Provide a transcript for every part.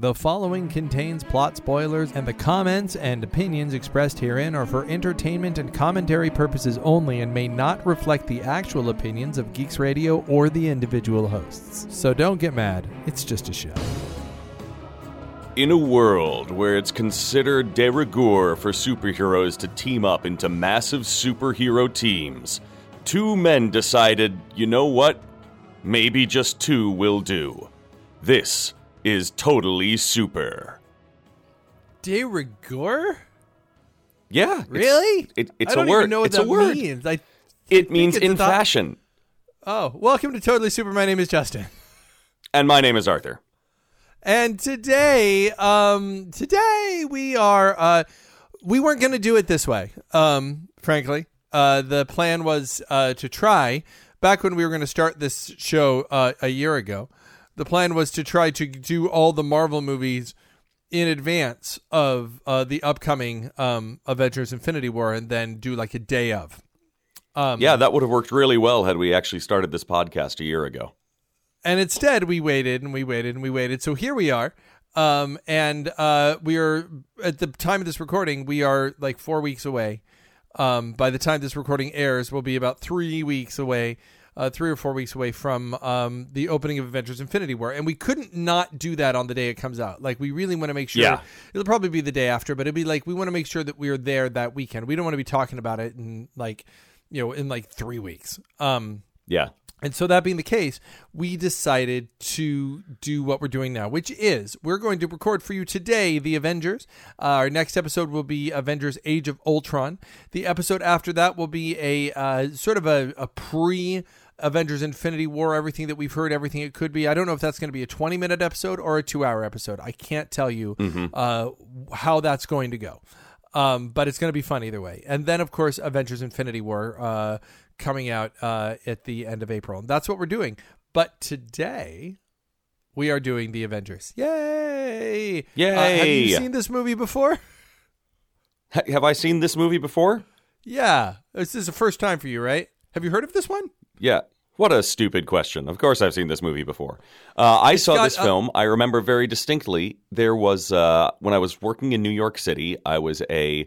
The following contains plot spoilers, and the comments and opinions expressed herein are for entertainment and commentary purposes only and may not reflect the actual opinions of Geeks Radio or the individual hosts. So don't get mad, it's just a show. In a world where it's considered de rigueur for superheroes to team up into massive superhero teams, two men decided, you know what? Maybe just two will do. This is Totally Super. De rigueur? Yeah. Really? It's a word. I don't even know what that means. It means in fashion. Oh, welcome to Totally Super. My name is Justin. And my name is Arthur. And today we are, we weren't going to do it this way, frankly. The plan was to try, back when we were going to start this show a year ago, the plan was to try to do all the Marvel movies in advance of the upcoming Avengers Infinity War and then do like a day of. Yeah, that would have worked really well had we actually started this podcast a year ago. And instead, we waited and we waited and we waited. So here we are. And we are, at the time of this recording, we are like 4 weeks away. By the time this recording airs, we'll be about 3 weeks away, 3 or 4 weeks away from the opening of Avengers Infinity War. And we couldn't not do that on the day it comes out. Like, we really want to make sure. Yeah. It'll probably be the day after, but it'll be like, we want to make sure that we're there that weekend. We don't want to be talking about it in like, you know, in like 3 weeks. Yeah. And so that being the case, we decided to do what we're doing now, which is we're going to record for you today the Avengers. Our next episode will be Avengers Age of Ultron. The episode after that will be a sort of a pre-Avengers Infinity War, everything that we've heard, everything it could be. I don't know if that's going to be a 20-minute episode or a 2-hour episode. I can't tell you how that's going to go. But it's going to be fun either way. And then, of course, Avengers Infinity War coming out at the end of April. And that's what we're doing. But today, we are doing The Avengers. Yay! Yay! Have you seen this movie before? Have I seen this movie before? Yeah. This is the first time for you, right? Have you heard of this one? Yeah. What a stupid question. Of course I've seen this movie before. I saw this film. I remember very distinctly. There was, when I was working in New York City, I was a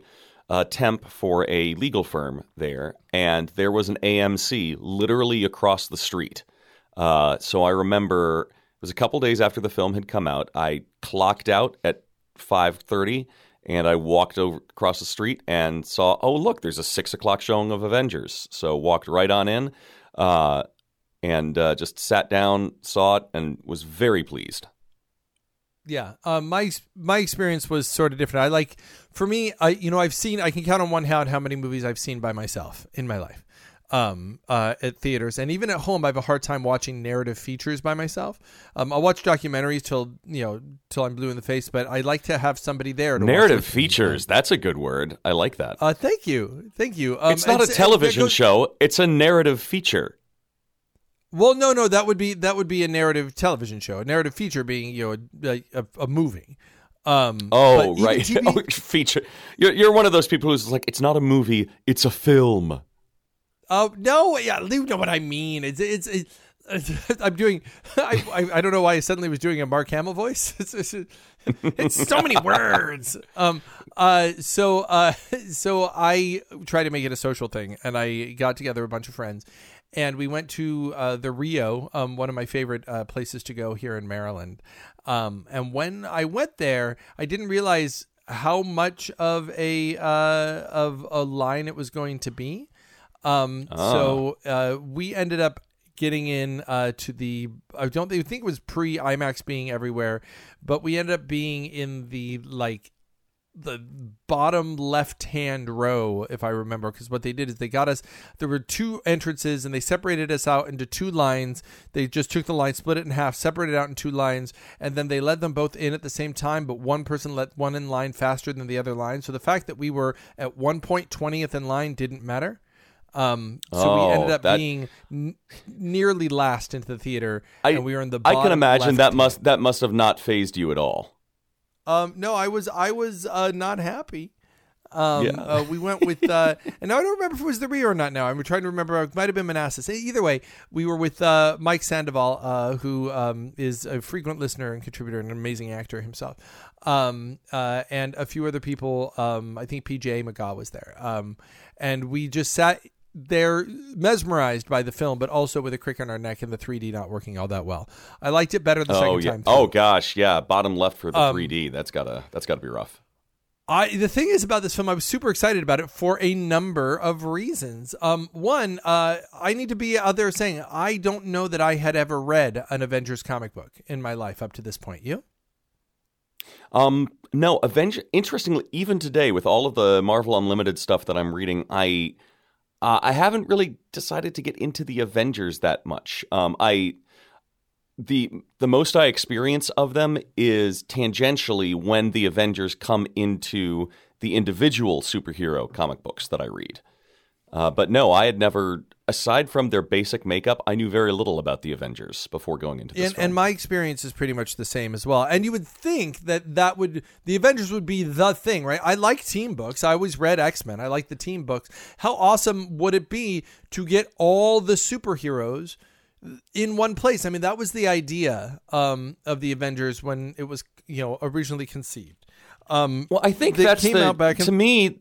temp for a legal firm there, and there was an AMC literally across the street. So I remember it was a couple days after the film had come out. I clocked out at 5:30, and I walked over across the street and saw, oh, look, there's a 6 o'clock showing of Avengers. So walked right on in. And just sat down, saw it, and was very pleased. Yeah, my experience was sort of different. I can count on one hand how many movies I've seen by myself in my life at theaters, and even at home, I have a hard time watching narrative features by myself. I'll watch documentaries till I'm blue in the face, but I like to have somebody there. To narrative features, that's a good word. I like that. Thank you. It's not a television show; it's a narrative feature. Well, no, that would be a narrative television show. A narrative feature being, a movie. Right. Feature. You're one of those people who's like, it's not a movie, it's a film. No, yeah, you know what I mean. I don't know why I suddenly was doing a Mark Hamill voice. It's so many words. So I tried to make it a social thing, and I got together a bunch of friends. And we went to the Rio, one of my favorite places to go here in Maryland. And when I went there, I didn't realize how much of a line it was going to be. So we ended up getting in to the, I don't think it was pre-IMAX being everywhere, but we ended up being in the bottom left-hand row, if I remember, because what they did is they got us, there were two entrances, and they separated us out into two lines. They just took the line, split it in half, separated out in two lines, and then they let them both in at the same time, but one person let one in line faster than the other line. So the fact that we were at one point 20th in line didn't matter. We ended up being nearly last into the theater, and we were in the bottom. I can imagine that must have not fazed you at all. No, I was not happy. We went with, and I don't remember if it was the Rio or not now. I'm trying to remember. It might have been Manassas. Either way, we were with Mike Sandoval, who is a frequent listener and contributor and an amazing actor himself, and a few other people. I think PJ McGaw was there. And we just sat there mesmerized by the film, but also with a crick on our neck and the 3D not working all that well. I liked it better the second time. Too. Oh, gosh. Yeah. Bottom left for the 3D. That's gotta be rough. The thing is about this film, I was super excited about it for a number of reasons. One, I need to be out there saying I don't know that I had ever read an Avengers comic book in my life up to this point. You? No, Avengers. Interestingly, even today with all of the Marvel Unlimited stuff that I'm reading, I haven't really decided to get into the Avengers that much. The most I experience of them is tangentially when the Avengers come into the individual superhero comic books that I read. But no, I had never, aside from their basic makeup, I knew very little about the Avengers before going into this film. And my experience is pretty much the same as well. And you would think the Avengers would be the thing, right? I like team books. I always read X-Men. I like the team books. How awesome would it be to get all the superheroes in one place? I mean, that was the idea of the Avengers when it was, originally conceived. Well, I think that's the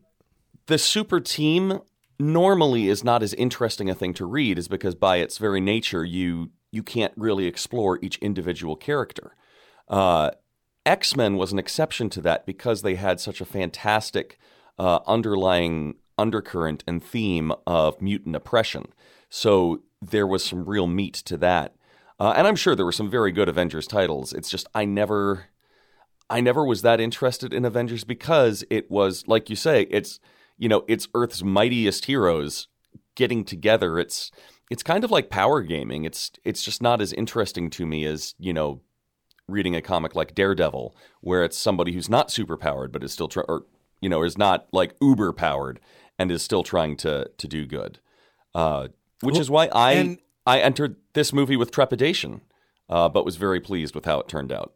super team normally is not as interesting a thing to read, is because by its very nature, you can't really explore each individual character. X-Men was an exception to that because they had such a fantastic underlying undercurrent and theme of mutant oppression. So there was some real meat to that. And I'm sure there were some very good Avengers titles. It's just I never was that interested in Avengers because it was, like you say, it's Earth's mightiest heroes getting together. It's kind of like power gaming. It's just not as interesting to me as, reading a comic like Daredevil, where it's somebody who's not super powered, but is still is not like uber powered and is still trying to do good. Which is why I entered this movie with trepidation, but was very pleased with how it turned out.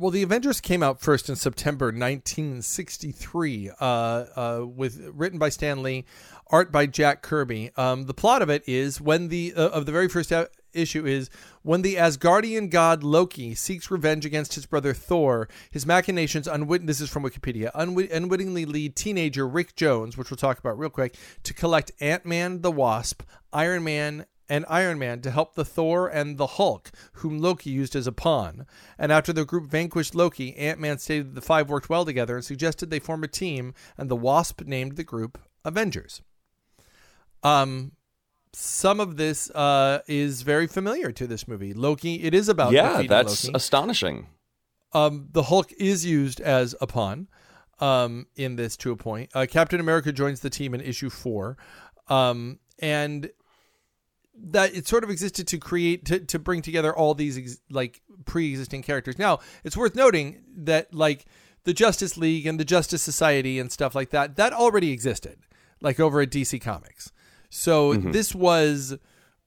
Well, the Avengers came out first in September 1963, written by Stan Lee, art by Jack Kirby. The plot of it is when the Asgardian god Loki seeks revenge against his brother Thor, his machinations, this is from Wikipedia, unwittingly lead teenager Rick Jones, which we'll talk about real quick, to collect Ant-Man, the Wasp, Iron Man to help the Thor and the Hulk, whom Loki used as a pawn. And after the group vanquished Loki, Ant-Man stated that the five worked well together and suggested they form a team, and the Wasp named the group Avengers. Some of this is very familiar to this movie. Loki, it is about defeating Loki. Yeah, that's astonishing. The Hulk is used as a pawn in this to a point. Captain America joins the team in issue 4. And that it sort of existed to create to bring together all these pre-existing characters. Now, it's worth noting that the Justice League and the Justice Society and stuff like that already existed over at DC Comics. So this was,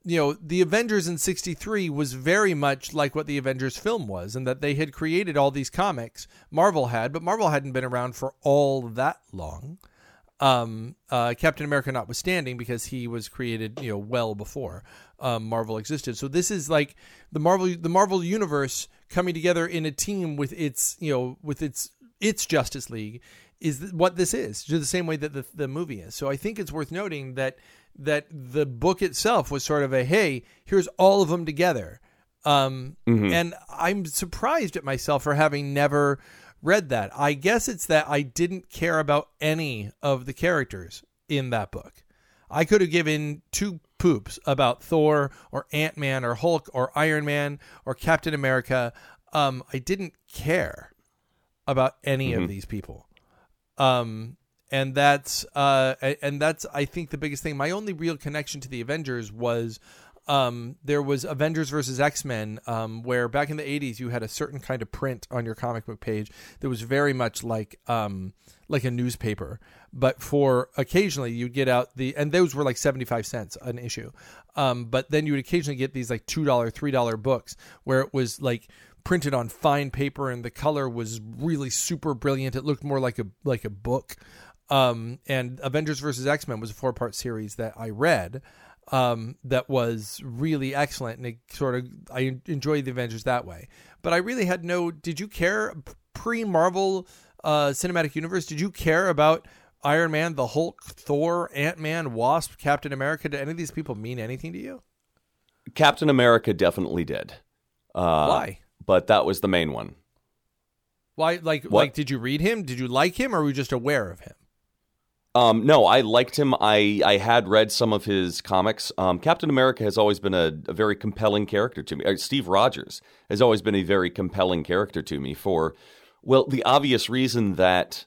the Avengers in 63 was very much like what the Avengers film was, and that they had created all these comics. Marvel had, but Marvel hadn't been around for all that long. Captain America notwithstanding, because he was created, well before Marvel existed. So this is like the Marvel universe coming together in a team with its Justice League is what this is, the same way that the movie is. So I think it's worth noting that the book itself was sort of a, hey, here's all of them together. And I'm surprised at myself for having never read that. I guess it's that I didn't care about any of the characters in that book. I could have given two poops about Thor or Ant-Man or Hulk or Iron Man or Captain America. I didn't care about any of these people. And that's I think the biggest thing. My only real connection to the Avengers was there was Avengers versus X-Men, where back in the 80s you had a certain kind of print on your comic book page that was very much like a newspaper, but for occasionally you'd get out and those were 75 cents an issue. But then you would occasionally get these $2, $3 books where it was printed on fine paper and the color was really super brilliant. It looked more like a book. And Avengers versus X-Men was a 4-part series that I read that was really excellent, and it sort of, I enjoyed the Avengers that way. But I really had no, did you care pre-Marvel Cinematic Universe? Did you care about Iron Man, the Hulk, Thor, Ant-Man, Wasp, Captain America? Did any of these people mean anything to you? Captain America definitely did. Why? But that was the main one. Why? Like, did you read him? Did you like him, or were you just aware of him? No, I liked him. I had read some of his comics. Captain America has always been a very compelling character to me. Steve Rogers has always been a very compelling character to me for, well, the obvious reason that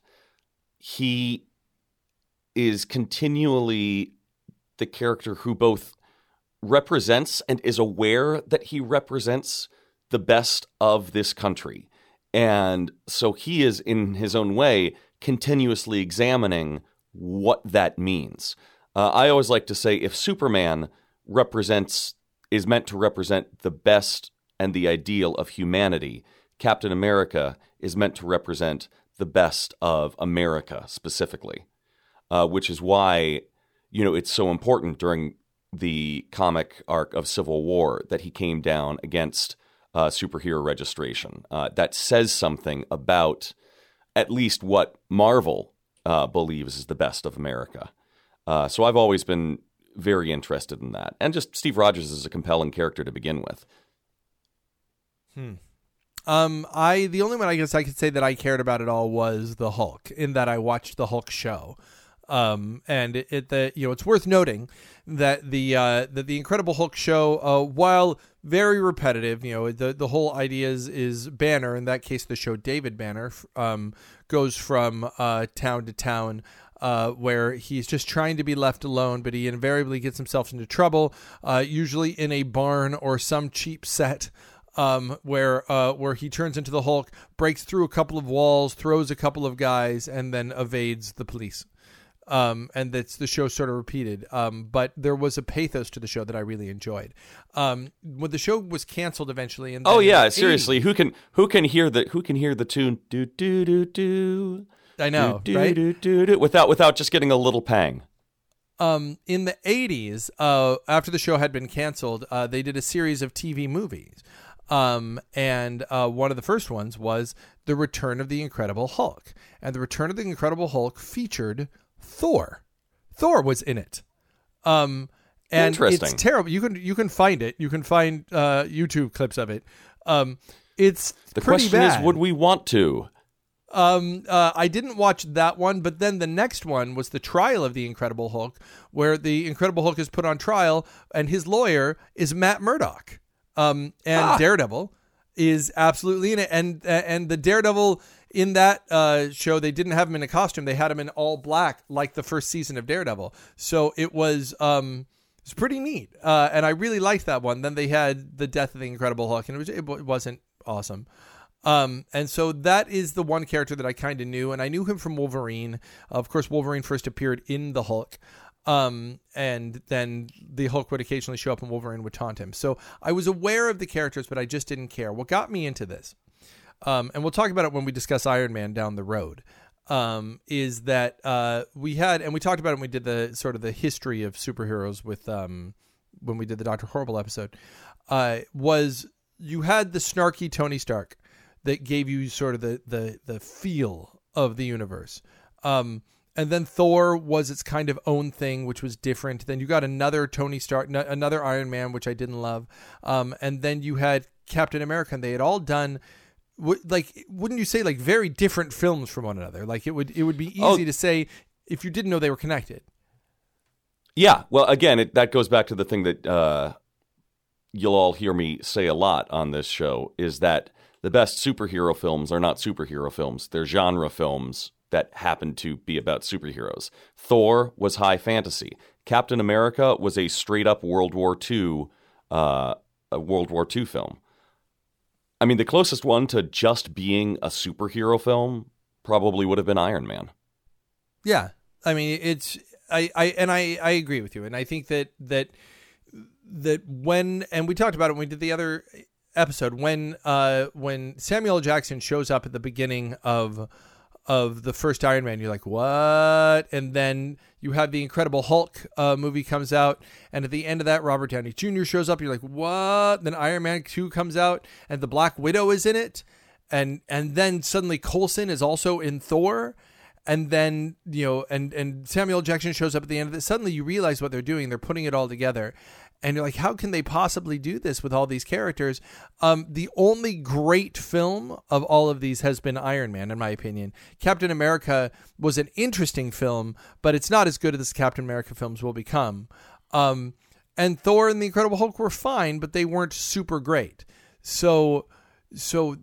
he is continually the character who both represents and is aware that he represents the best of this country. And so he is, in his own way, continuously examining what that means. I always like to say, if Superman is meant to represent the best and the ideal of humanity, Captain America is meant to represent the best of America specifically, which is why, you know, it's so important during the comic arc of Civil War that he came down against superhero registration. That says something about at least what Marvel believes is the best of America. So I've always been very interested in that. And just Steve Rogers is a compelling character to begin with. The only one I guess I could say that I cared about at all was the Hulk, in that I watched the Hulk show. And it's worth noting that the Incredible Hulk show, while very repetitive, you know, the whole idea is Banner, in that case, the show David Banner, goes from, town to town, where he's just trying to be left alone, but he invariably gets himself into trouble, usually in a barn or some cheap set, where he turns into the Hulk, breaks through a couple of walls, throws a couple of guys, and then evades the police. And that's the show sort of repeated. But there was a pathos to the show that I really enjoyed. When the show was canceled eventually, and seriously, who can hear the tune do do do do? I know, do, right? Do, do, do, without just getting a little pang. In the 80s, after the show had been canceled, they did a series of TV movies. And one of the first ones was The Return of the Incredible Hulk, and The Return of the Incredible Hulk featured Thor. Thor was in it. And it's terrible. You can find it. You can find YouTube clips of it. It's the pretty question bad. Is, would we want to? I didn't watch that one, but then the next one was the trial of the Incredible Hulk, where the Incredible Hulk is put on trial, and his lawyer is Matt Murdock. Daredevil is absolutely in it, and the Daredevil. In that show, they didn't have him in a costume. They had him in all black, like the first season of Daredevil. So it was pretty neat. And I really liked that one. Then they had the death of the Incredible Hulk, and it wasn't awesome. And so that is the one character that I kind of knew. And I knew him from Wolverine. Of course, Wolverine first appeared in the Hulk. And then the Hulk would occasionally show up and Wolverine would taunt him. So I was aware of the characters, but I just didn't care. What got me into this? And we'll talk about it when we discuss Iron Man down the road, is that we talked about it when we did the sort of the history of superheroes with when we did the Dr. Horrible episode, was you had the snarky Tony Stark that gave you sort of the feel of the universe. And then Thor was its kind of own thing, which was different. Then you got another Tony Stark, another Iron Man, which I didn't love. And then you had Captain America, and they had all done... Like, wouldn't you say, like, very different films from one another? Like, it would be easy to say if you didn't know they were connected. Yeah. Well, again, that goes back to the thing that you'll all hear me say a lot on this show, is that the best superhero films are not superhero films. They're genre films that happen to be about superheroes. Thor was high fantasy. Captain America was a straight-up World War II film. I mean, the closest one to just being a superhero film probably would have been Iron Man. Yeah. I mean, I agree with you. And I think that when, and we talked about it when we did the other episode, when Samuel L. Jackson shows up at the beginning of of the first Iron Man. You're like, what? And then you have the Incredible Hulk movie comes out. And at the end of that, Robert Downey Jr. shows up. You're like, what? Then Iron Man 2 comes out and the Black Widow is in it. And then suddenly Coulson is also in Thor. And then, you know, and Samuel L. Jackson shows up at the end of it. Suddenly you realize what they're doing. They're putting it all together. And you're like, how can they possibly do this with all these characters? The only great film of all of these has been Iron Man, in my opinion. Captain America was an interesting film, but it's not as good as Captain America films will become. And Thor and the Incredible Hulk were fine, but they weren't super great. So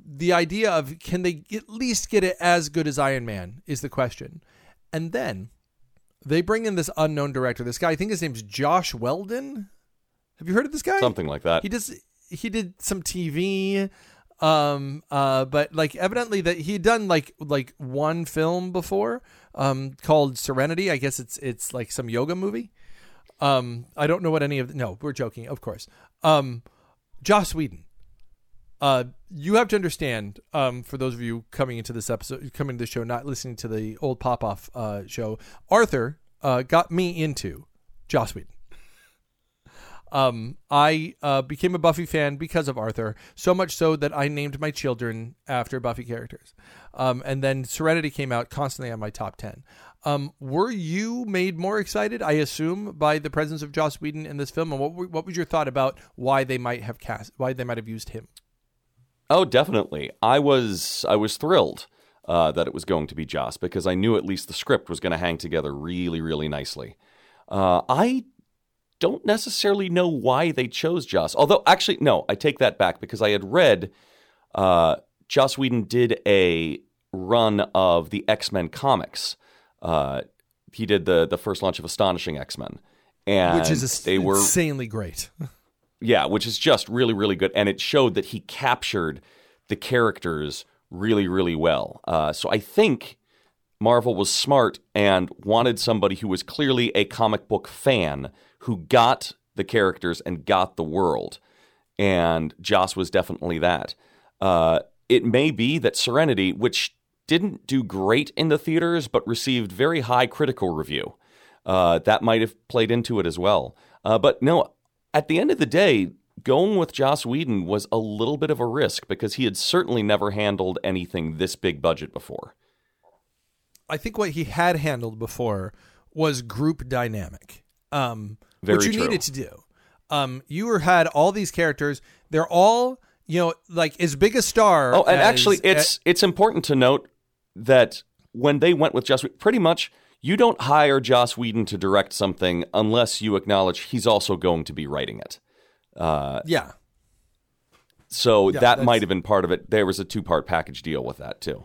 the idea of, can they at least get it as good as Iron Man is the question. And then they bring in this unknown director. This guy, I think his name's Joss Whedon. Have you heard of this guy? Something like that. He did some TV, but like evidently that he had done like one film before, called Serenity. I guess it's like some yoga movie. I don't know what any of the, no, we're joking, of course. Joss Whedon. You have to understand, for those of you coming into this episode, coming to the show, not listening to the old Pop Off show, Arthur got me into Joss Whedon. I became a Buffy fan because of Arthur, so much so that I named my children after Buffy characters. And then Serenity came out constantly on my top 10. Were you made more excited, I assume, by the presence of Joss Whedon in this film? And what was your thought about why they might have used him? Oh, definitely. I was thrilled that it was going to be Joss, because I knew at least the script was going to hang together really, really nicely. I don't necessarily know why they chose Joss. Although, actually, no, I take that back, because I had read Joss Whedon did a run of the X-Men comics. He did the first launch of Astonishing X-Men. And which is insanely great. Yeah, which is just really, really good. And it showed that he captured the characters really, really well. So I think Marvel was smart and wanted somebody who was clearly a comic book fan who got the characters and got the world. And Joss was definitely that. It may be that Serenity, which didn't do great in the theaters but received very high critical review, that might have played into it as well. But no, at the end of the day, going with Joss Whedon was a little bit of a risk, because he had certainly never handled anything this big budget before. I think what he had handled before was group dynamic, which you needed to do. You had all these characters. They're all, you know, like as big a star. Oh, and actually, it's important to note that when they went with Joss Whedon, pretty much you don't hire Joss Whedon to direct something unless you acknowledge he's also going to be writing it. Yeah. So yeah, that might have been part of it. There was a 2-part package deal with that too.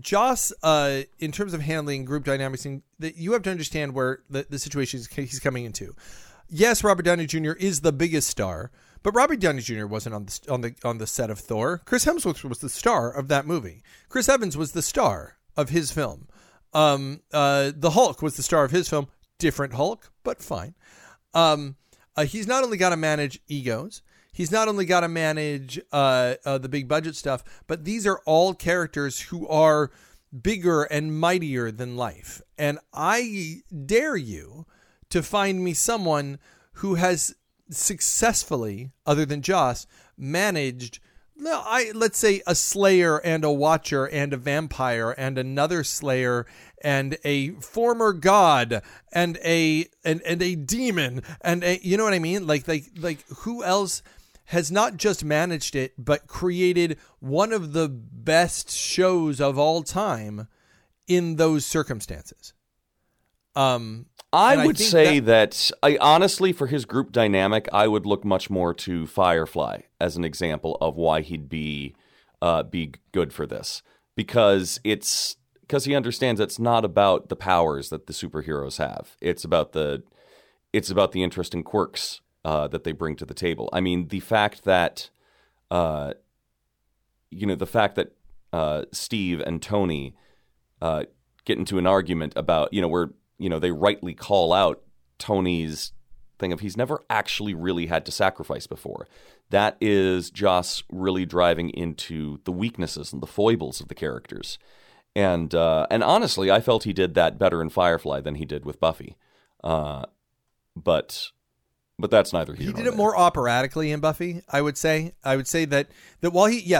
Joss, in terms of handling group dynamics, you have to understand where the situation he's coming into. Yes, Robert Downey Jr. is the biggest star, but Robert Downey Jr. wasn't on the set of Thor. Chris Hemsworth was the star of that movie. Chris Evans was the star of his film. The Hulk was the star of his film. Different Hulk, but fine. He's not only got to manage egos, he's not only got to manage the big budget stuff, but these are all characters who are bigger and mightier than life. And I dare you to find me someone who has successfully, other than Joss, managed, let's say, a slayer and a watcher and a vampire and another slayer and a former god and a demon and a, you know what I mean? Like who else has not just managed it, but created one of the best shows of all time in those circumstances? I would say that I honestly, for his group dynamic, I would look much more to Firefly as an example of why he'd be good for this, because he understands it's not about the powers that the superheroes have. It's about the interesting quirks that they bring to the table. I mean, the fact that Steve and Tony get into an argument about, you know, where, you know, they rightly call out Tony's thing of he's never actually really had to sacrifice before. that is Joss really driving into the weaknesses and the foibles of the characters. And honestly, I felt he did that better in Firefly than he did with Buffy. But that's neither here nor there. He did it more operatically in Buffy, I would say. I would say that while he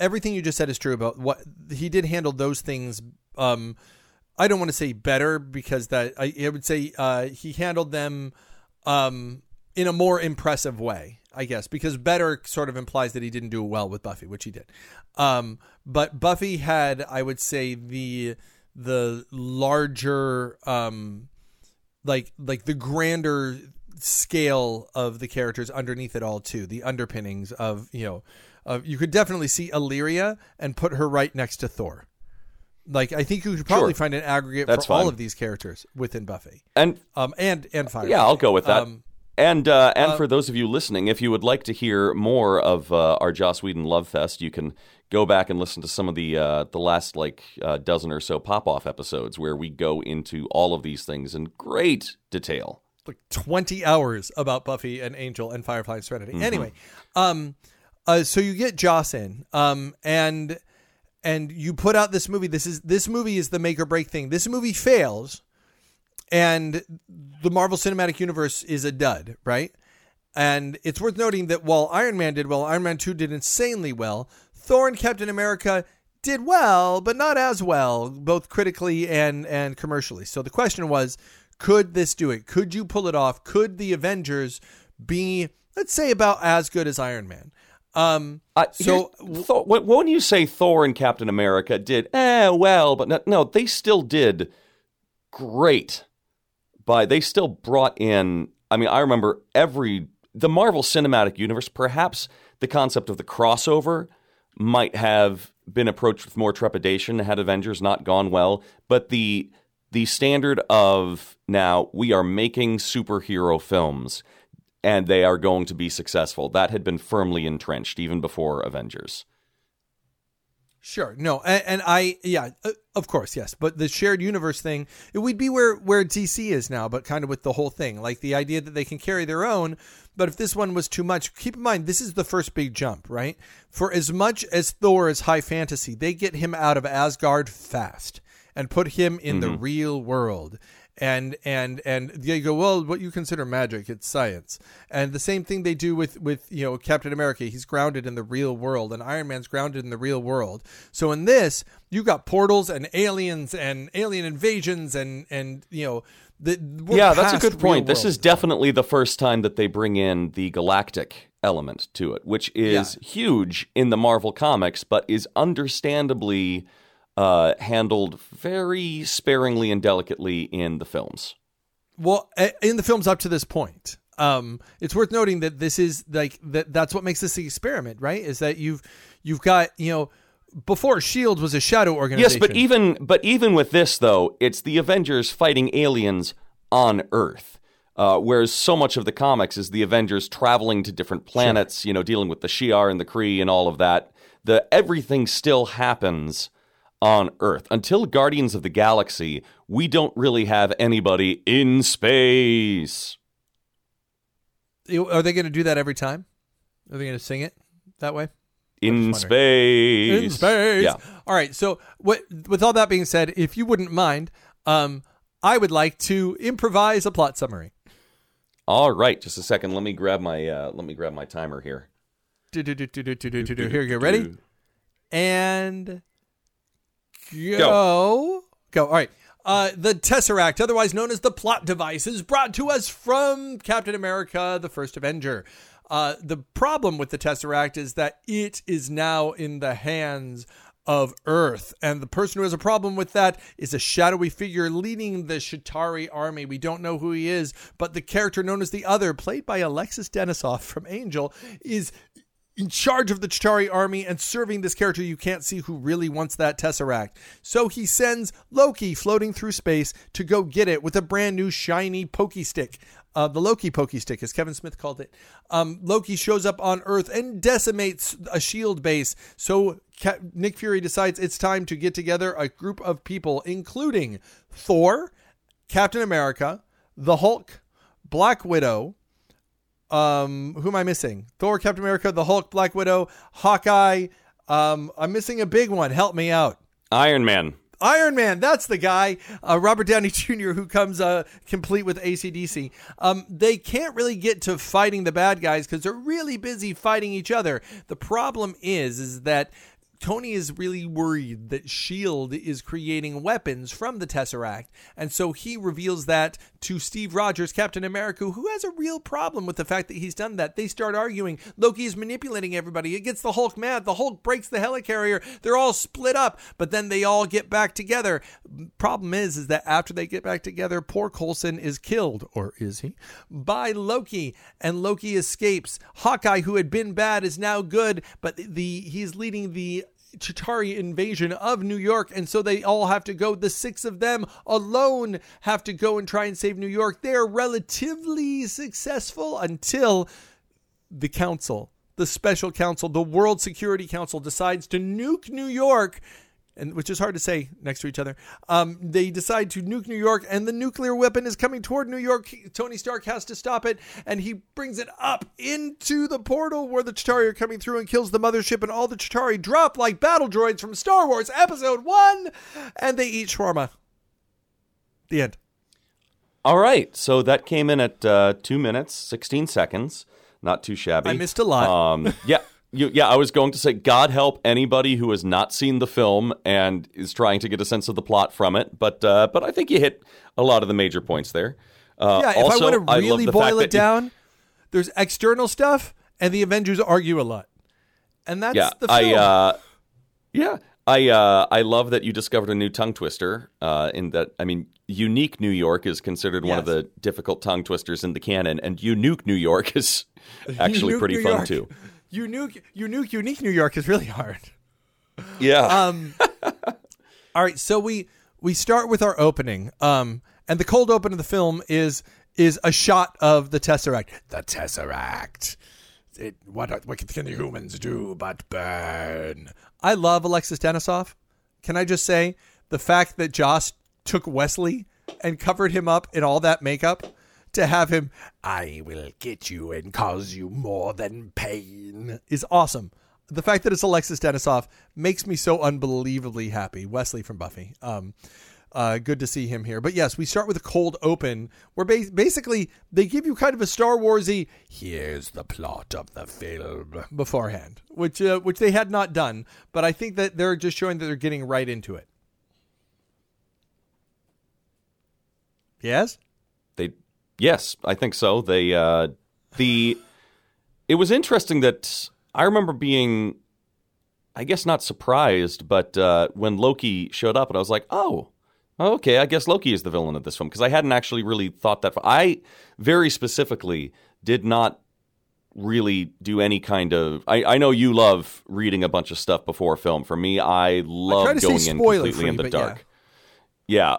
everything you just said is true about what he did handle those things. I don't want to say better because I would say he handled them in a more impressive way, I guess, because better sort of implies that he didn't do well with Buffy, which he did. But Buffy had, I would say, the larger, like the grander scale of the characters underneath it all too. The underpinnings of, you could definitely see Illyria and put her right next to Thor. Like, I think you could probably find an aggregate all of these characters within Buffy and Firefly. Yeah, I'll go with that. And for those of you listening, if you would like to hear more of our Joss Whedon Love Fest, you can go back and listen to some of the last dozen or so Pop Off episodes where we go into all of these things in great detail. Like 20 hours about Buffy and Angel and Firefly and Serenity. Mm-hmm. Anyway, so you get Joss in, and you put out this movie. This movie is the make or break thing. This movie fails, and the Marvel Cinematic Universe is a dud, right? And it's worth noting that while Iron Man did well, Iron Man 2 did insanely well. Thor and Captain America did well, but not as well, both critically and commercially. So the question was, could this do it? Could you pull it off? Could the Avengers be, let's say, about as good as Iron Man? Thor, when you say Thor and Captain America did well, but no, they still did great. They still brought in. I mean, I remember the Marvel Cinematic Universe. Perhaps the concept of the crossover might have been approached with more trepidation had Avengers not gone well, but the standard of now we are making superhero films. And they are going to be successful. That had been firmly entrenched even before Avengers. Sure. No. And of course. Yes. But the shared universe thing, it would be where DC is now, but kind of with the whole thing, like the idea that they can carry their own. But if this one was too much, keep in mind, this is the first big jump, right? For as much as Thor is high fantasy, they get him out of Asgard fast and put him in the real world. And they go, well, what you consider magic, it's science. And the same thing they do with Captain America. He's grounded in the real world, and Iron Man's grounded in the real world. So in this, you got portals and aliens and alien invasions that's a good point. This is definitely the first time that they bring in the galactic element to it, which is huge in the Marvel comics, but is understandably handled very sparingly and delicately in the films. Well, in the films up to this point, it's worth noting that this is like that. That's what makes this the experiment, right? Is that you've got before S.H.I.E.L.D. was a shadow organization. Yes, but even with this though, it's the Avengers fighting aliens on Earth, whereas so much of the comics is the Avengers traveling to different planets, dealing with the Shi'ar and the Kree and all of that. Everything still happens on Earth. Until Guardians of the Galaxy, we don't really have anybody in space. Are they going to do that every time? Are they going to sing it that way? In space. In space. Yeah. All right. So with all that being said, if you wouldn't mind, I would like to improvise a plot summary. All right. Just a second. Let me grab my timer here. Here you go. Ready? And Go. All right. The Tesseract, otherwise known as the plot device, is brought to us from Captain America, the First Avenger. The problem with the Tesseract is that it is now in the hands of Earth, and the person who has a problem with that is a shadowy figure leading the Chitauri army. We don't know who he is, but the character known as the Other, played by Alexis Denisof from Angel, is in charge of the Chitauri army and serving this character you can't see who really wants that Tesseract. So he sends Loki floating through space to go get it with a brand new shiny pokey stick. The Loki pokey stick, as Kevin Smith called it. Loki shows up on Earth and decimates a S.H.I.E.L.D. base. So Nick Fury decides it's time to get together a group of people, including Thor, Captain America, the Hulk, Black Widow, Who am I missing? Thor, Captain America, the Hulk, Black Widow, Hawkeye. I'm missing a big one. Help me out. Iron Man. That's the guy, Robert Downey Jr., who comes complete with AC/DC. They can't really get to fighting the bad guys because they're really busy fighting each other. The problem is that Tony is really worried that S.H.I.E.L.D. is creating weapons from the Tesseract. And so he reveals that to Steve Rogers, Captain America, who has a real problem with the fact that he's done that. They start arguing. Loki is manipulating everybody. It gets the Hulk mad. The Hulk breaks the helicarrier. They're all split up, but then they all get back together. Problem is that after they get back together, poor Coulson is killed, or is he, by Loki, and Loki escapes. Hawkeye, who had been bad, is now good, but he's leading the Chitauri invasion of New York, and so they all have to go. The six of them alone have to go and try and save New York. They're relatively successful until the council, the special council, the World Security Council, decides to nuke New York, and which is hard to say next to each other. They decide to nuke New York, and the nuclear weapon is coming toward New York. Tony Stark has to stop it, and he brings it up into the portal where the Chitauri are coming through and kills the mothership, and all the Chitauri drop like battle droids from Star Wars Episode 1, and they eat shawarma. The end. All right, so that came in at 2 minutes, 16 seconds. Not too shabby. I missed a lot. Yeah. Yeah, I was going to say, God help anybody who has not seen the film and is trying to get a sense of the plot from it. But I think you hit a lot of the major points there. Yeah, also, if I want to really boil it down, there's external stuff, and the Avengers argue a lot. And that's the film. I love that you discovered a new tongue twister. In that, I mean, unique New York is considered one of the difficult tongue twisters in the canon, and unique New York is actually pretty fun, too. Unique New York is really hard. Yeah. All right, so we start with our opening. And the cold open of the film is a shot of the Tesseract. The Tesseract. What can the humans do but burn? I love Alexis Denisof. Can I just say the fact that Joss took Wesley and covered him up in all that makeup to have him, I will get you and cause you more than pain, is awesome. The fact that it's Alexis Denisof makes me so unbelievably happy. Wesley from Buffy. Good to see him here. But yes, we start with a cold open where basically they give you kind of a Star Wars-y, here's the plot of the film beforehand, which they had not done. But I think that they're just showing that they're getting right into it. Yes? Yes, I think so. They it was interesting that I remember being, I guess not surprised, but when Loki showed up, and I was like, oh, okay, I guess Loki is the villain of this film, because I hadn't actually really thought that. I very specifically did not really do any kind of, I know you love reading a bunch of stuff before a film. For me, I love going in completely in the dark. Yeah.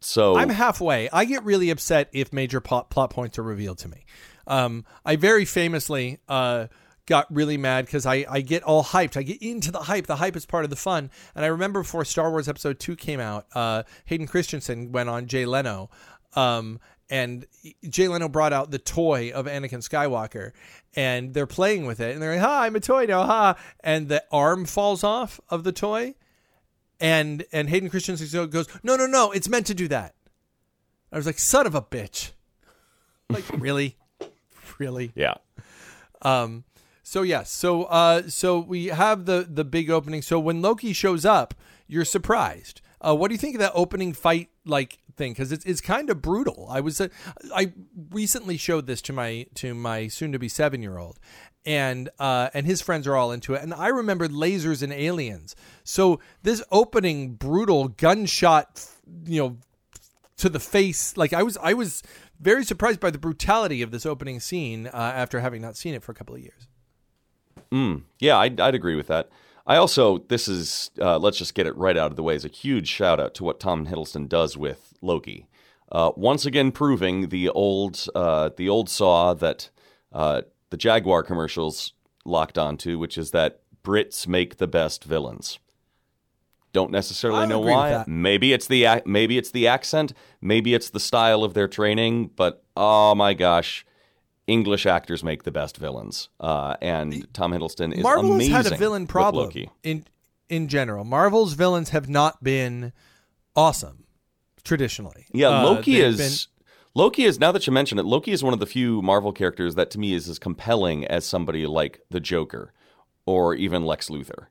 So I'm halfway. I get really upset if major plot points are revealed to me. I very famously got really mad because I get all hyped. I get into the hype. The hype is part of the fun. And I remember before Star Wars Episode 2 came out, Hayden Christensen went on Jay Leno, and Jay Leno brought out the toy of Anakin Skywalker, and they're playing with it. And they're like, ha, I'm a toy now, ha. And the arm falls off of the toy. And Hayden Christensen goes, no, it's meant to do that. I was like, son of a bitch. Like, really? Yeah. So we have the big opening. So when Loki shows up, you're surprised. What do you think of that opening fight like thing? Because it's kind of brutal. I recently showed this to my soon to be 7-year-old, and his friends are all into it. And I remembered lasers and aliens. So this opening brutal gunshot, to the face. Like I was very surprised by the brutality of this opening scene after having not seen it for a couple of years. Yeah, I'd agree with that. I also, this is, let's just get it right out of the way, is a huge shout out to what Tom Hiddleston does with Loki. Once again, proving the old saw that the Jaguar commercials locked onto, which is that Brits make the best villains. Don't necessarily know why. Maybe it's the accent. Maybe it's the style of their training. But oh my gosh, English actors make the best villains. And Tom Hiddleston is Marvel amazing. Marvel's had a villain problem with Loki. In general. Marvel's villains have not been awesome traditionally. Yeah, Loki is, now that you mention it, Loki is one of the few Marvel characters that to me is as compelling as somebody like the Joker or even Lex Luthor.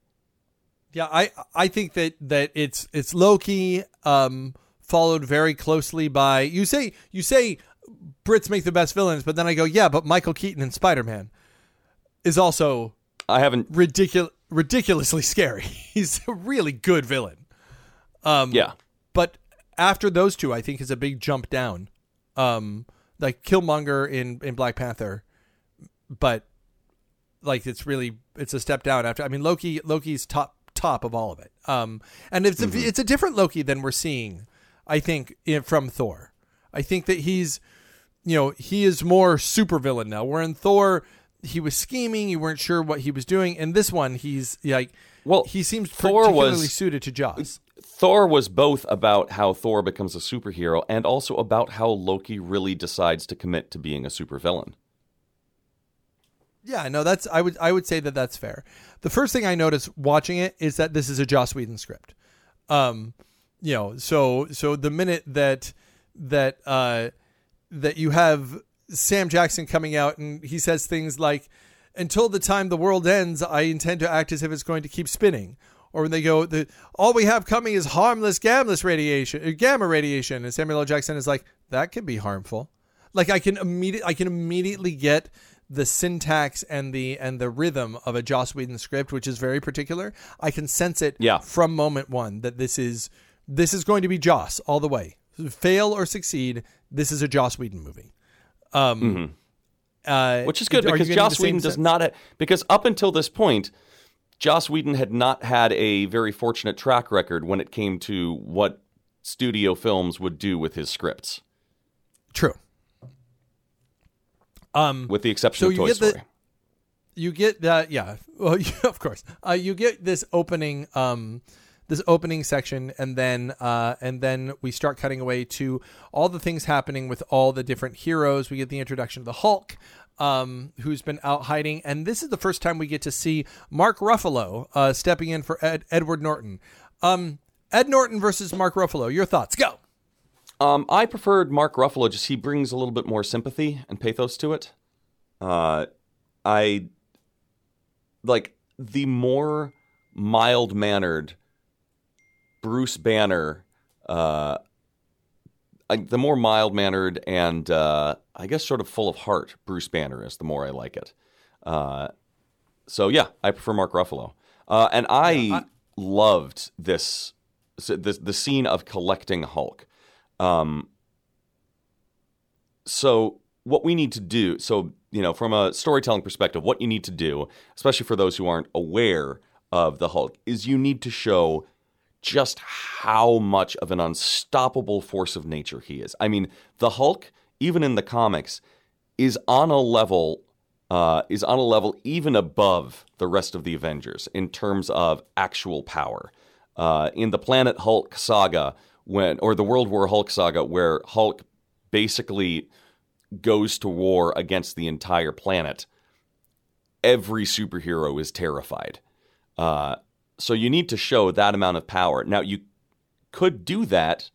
Yeah, I think that it's Loki followed very closely by you say Brits make the best villains, but then I go, yeah, but Michael Keaton in Spider-Man is also ridiculously scary. He's a really good villain. Yeah. But after those two, I think is a big jump down. Like Killmonger in Black Panther, but like it's a step down after. I mean, Loki's top of all of it. And it's it's a different Loki than we're seeing, I think, from Thor. I think that he's, he is more supervillain now. Where in Thor, he was scheming, you weren't sure what he was doing, and this one, he's like, he seems particularly suited to Joss. Thor was both about how Thor becomes a superhero and also about how Loki really decides to commit to being a supervillain. Yeah, no, I would say that that's fair. The first thing I noticed watching it is that this is a Joss Whedon script. So the minute that you have Sam Jackson coming out and he says things like, "Until the time the world ends, I intend to act as if it's going to keep spinning." Or when they go, all we have coming is harmless gamma radiation, and Samuel L. Jackson is like, that could be harmful. Like I can immediately get the syntax and the rhythm of a Joss Whedon script, which is very particular. I can sense it from moment one that this is going to be Joss all the way. Fail or succeed, this is a Joss Whedon movie. Which is good because Joss Whedon does not because up until this point, Joss Whedon had not had a very fortunate track record when it came to what studio films would do with his scripts. True. With the exception of Toy Story. You get that, yeah. Well, yeah, of course. You get this opening section, and then we start cutting away to all the things happening with all the different heroes. We get the introduction of the Hulk, who's been out hiding, and this is the first time we get to see Mark Ruffalo stepping in for Edward Norton. Ed Norton versus Mark Ruffalo. Your thoughts? Go. I preferred Mark Ruffalo. Just he brings a little bit more sympathy and pathos to it. I like the more mild-mannered Bruce Banner. The more mild-mannered and I guess sort of full of heart Bruce Banner is, the more I like it. So yeah, I prefer Mark Ruffalo. And I loved the scene of collecting Hulk. So what we need to do, from a storytelling perspective, what you need to do, especially for those who aren't aware of the Hulk, is you need to show just how much of an unstoppable force of nature he is. I mean, the Hulk, even in the comics, is on a level even above the rest of the Avengers in terms of actual power. In the Planet Hulk saga, the World War Hulk saga, where Hulk basically goes to war against the entire planet, every superhero is terrified. So you need to show that amount of power. Now, you could do that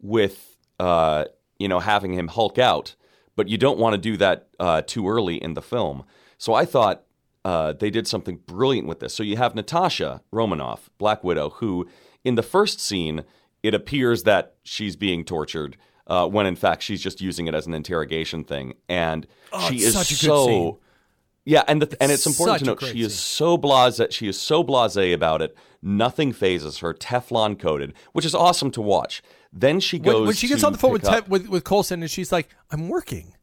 with, having him Hulk out, but you don't want to do that too early in the film. So I thought they did something brilliant with this. So you have Natasha Romanoff, Black Widow, who in the first scene, it appears that she's being tortured when, in fact, she's just using it as an interrogation thing. And she is such a good scene. Yeah, and it's important to note she is so blasé about it. Nothing phases her, Teflon coated, which is awesome to watch. Then she goes when she gets on the phone with Coulson, and she's like, "I'm working."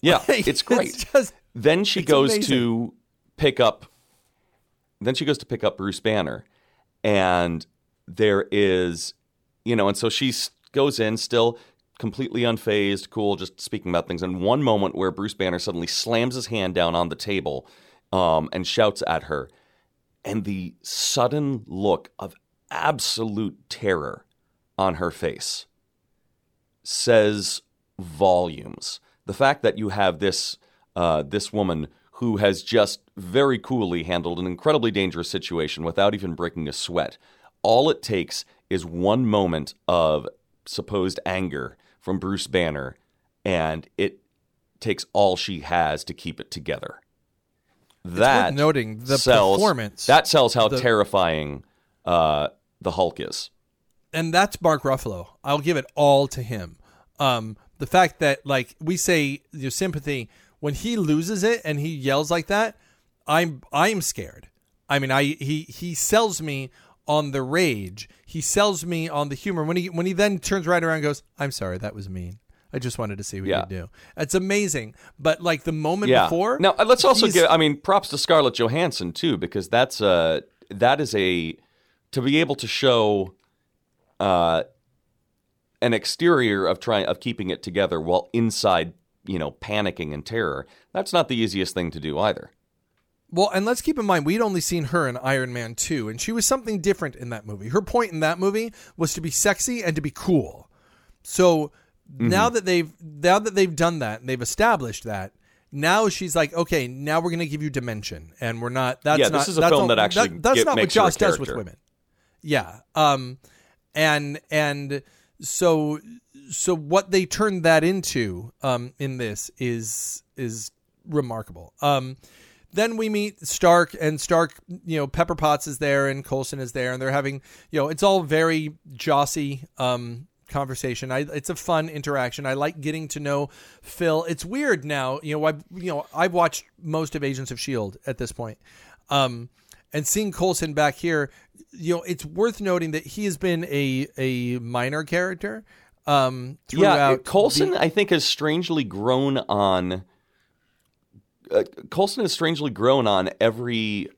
Yeah, it's great. Then she goes to pick up Bruce Banner, and there is, and so she goes in still. Completely unfazed, cool, just speaking about things. And one moment where Bruce Banner suddenly slams his hand down on the table and shouts at her. And the sudden look of absolute terror on her face says volumes. the fact that you have this this woman who has just very coolly handled an incredibly dangerous situation without even breaking a sweat. All it takes is one moment of supposed anger from Bruce Banner, and it takes all she has to keep it together. That it's worth noting the performance. That sells how terrifying the Hulk is. And that's Mark Ruffalo. I'll give it all to him. The fact that, like, we say your sympathy, when he loses it and he yells like that, I'm scared. I mean, he sells me on the rage. He sells me on the humor. When he then turns right around and goes, I'm sorry, that was mean. I just wanted to see what you do. It's amazing. But, like, the moment before... Now, let's also give, props to Scarlett Johansson, too, because that is to be able to show an exterior of keeping it together while inside, panicking and terror. That's not the easiest thing to do either. Well, and let's keep in mind, we'd only seen her in Iron Man 2, and she was something different in that movie. Her point in that movie was to be sexy and to be cool. So now that they've done that and they've established that, now she's like, okay, now we're going to give you dimension, and we're not. This is a film that actually that's not what Joss does with women. Yeah, So what they turned that into in this is remarkable. Then we meet Stark, and Stark, Pepper Potts is there, and Coulson is there, and they're having, it's all very Jossy conversation. It's a fun interaction. I like getting to know Phil. It's weird now, I've watched most of Agents of S.H.I.E.L.D. at this point, and seeing Coulson back here, it's worth noting that he has been a minor character. Coulson, I think, has strangely grown on. Coulson has strangely grown on every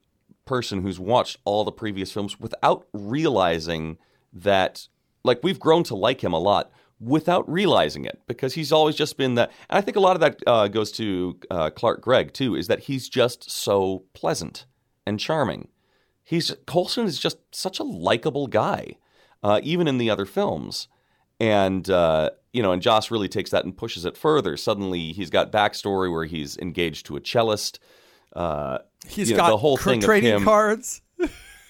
person who's watched all the previous films without realizing that. Like, we've grown to like him a lot without realizing it, because he's always just been that. And I think a lot of that goes to Clark Gregg too, is that he's just so pleasant and charming. Coulson is just such a likable guy, even in the other films. And, and Joss really takes that and pushes it further. Suddenly he's got backstory where he's engaged to a cellist. He's got the whole thing trading of him. Cards.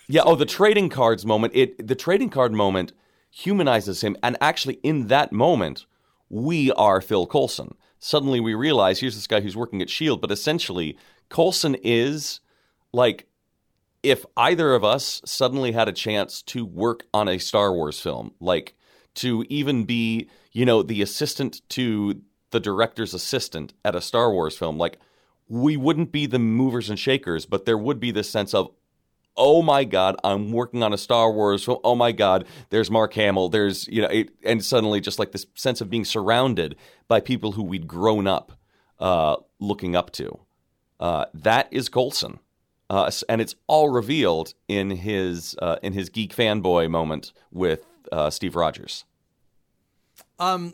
Yeah. Oh, the trading cards moment. The trading card moment humanizes him. And actually, in that moment, we are Phil Coulson. Suddenly we realize here's this guy who's working at S.H.I.E.L.D., but essentially Coulson is like, if either of us suddenly had a chance to work on a Star Wars film, like, to even be, the assistant to the director's assistant at a Star Wars film, like, we wouldn't be the movers and shakers, but there would be this sense of, oh my God, I'm working on a Star Wars film. Oh my God, there's Mark Hamill. There's, and suddenly just like this sense of being surrounded by people who we'd grown up looking up to. That is Coulson. And it's all revealed in his geek fanboy moment with Steve Rogers.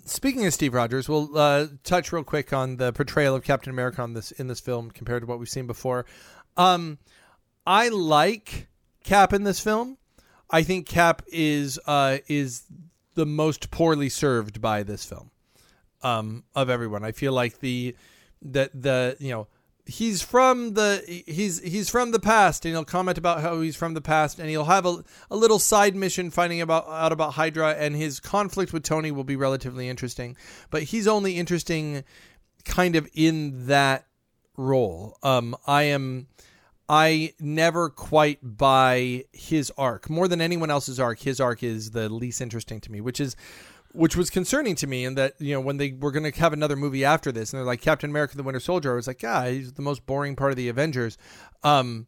Speaking of Steve Rogers, we'll touch real quick on the portrayal of Captain America in this film compared to what we've seen before. I like Cap in this film. I think Cap is the most poorly served by this film of everyone. I feel like he's from the past, and he'll comment about how he's from the past, and he'll have a little side mission finding out about Hydra, and his conflict with Tony will be relatively interesting, but he's only interesting kind of in that role. I never quite buy his arc more than anyone else's arc. His arc is the least interesting to me, which was concerning to me, and that, when they were going to have another movie after this, and they're like, Captain America: The Winter Soldier, I was like, he's the most boring part of the Avengers. And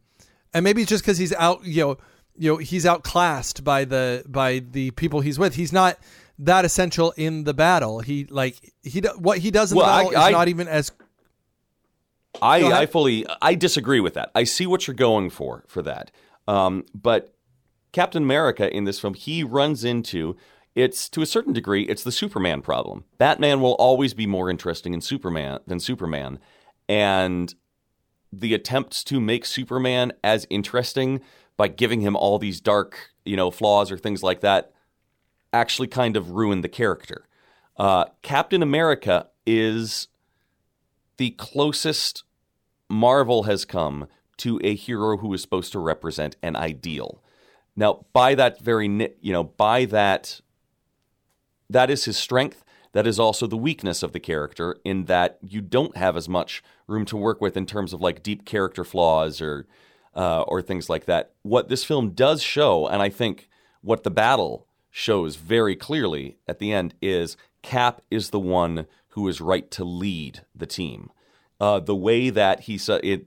maybe it's just because he's out, he's outclassed by the people he's with. He's not that essential in the battle. What he does in the battle is not even as. I disagree with that. I see what you're going for that. But Captain America in this film, he runs into. It's, to a certain degree, it's the Superman problem. Batman will always be more interesting than Superman. And the attempts to make Superman as interesting by giving him all these dark, flaws or things like that actually kind of ruin the character. Captain America is the closest Marvel has come to a hero who is supposed to represent an ideal. Now, by that very, that is his strength. That is also the weakness of the character, in that you don't have as much room to work with in terms of like deep character flaws or things like that. What this film does show, and I think what the battle shows very clearly at the end, is Cap is the one who is right to lead the team. The way that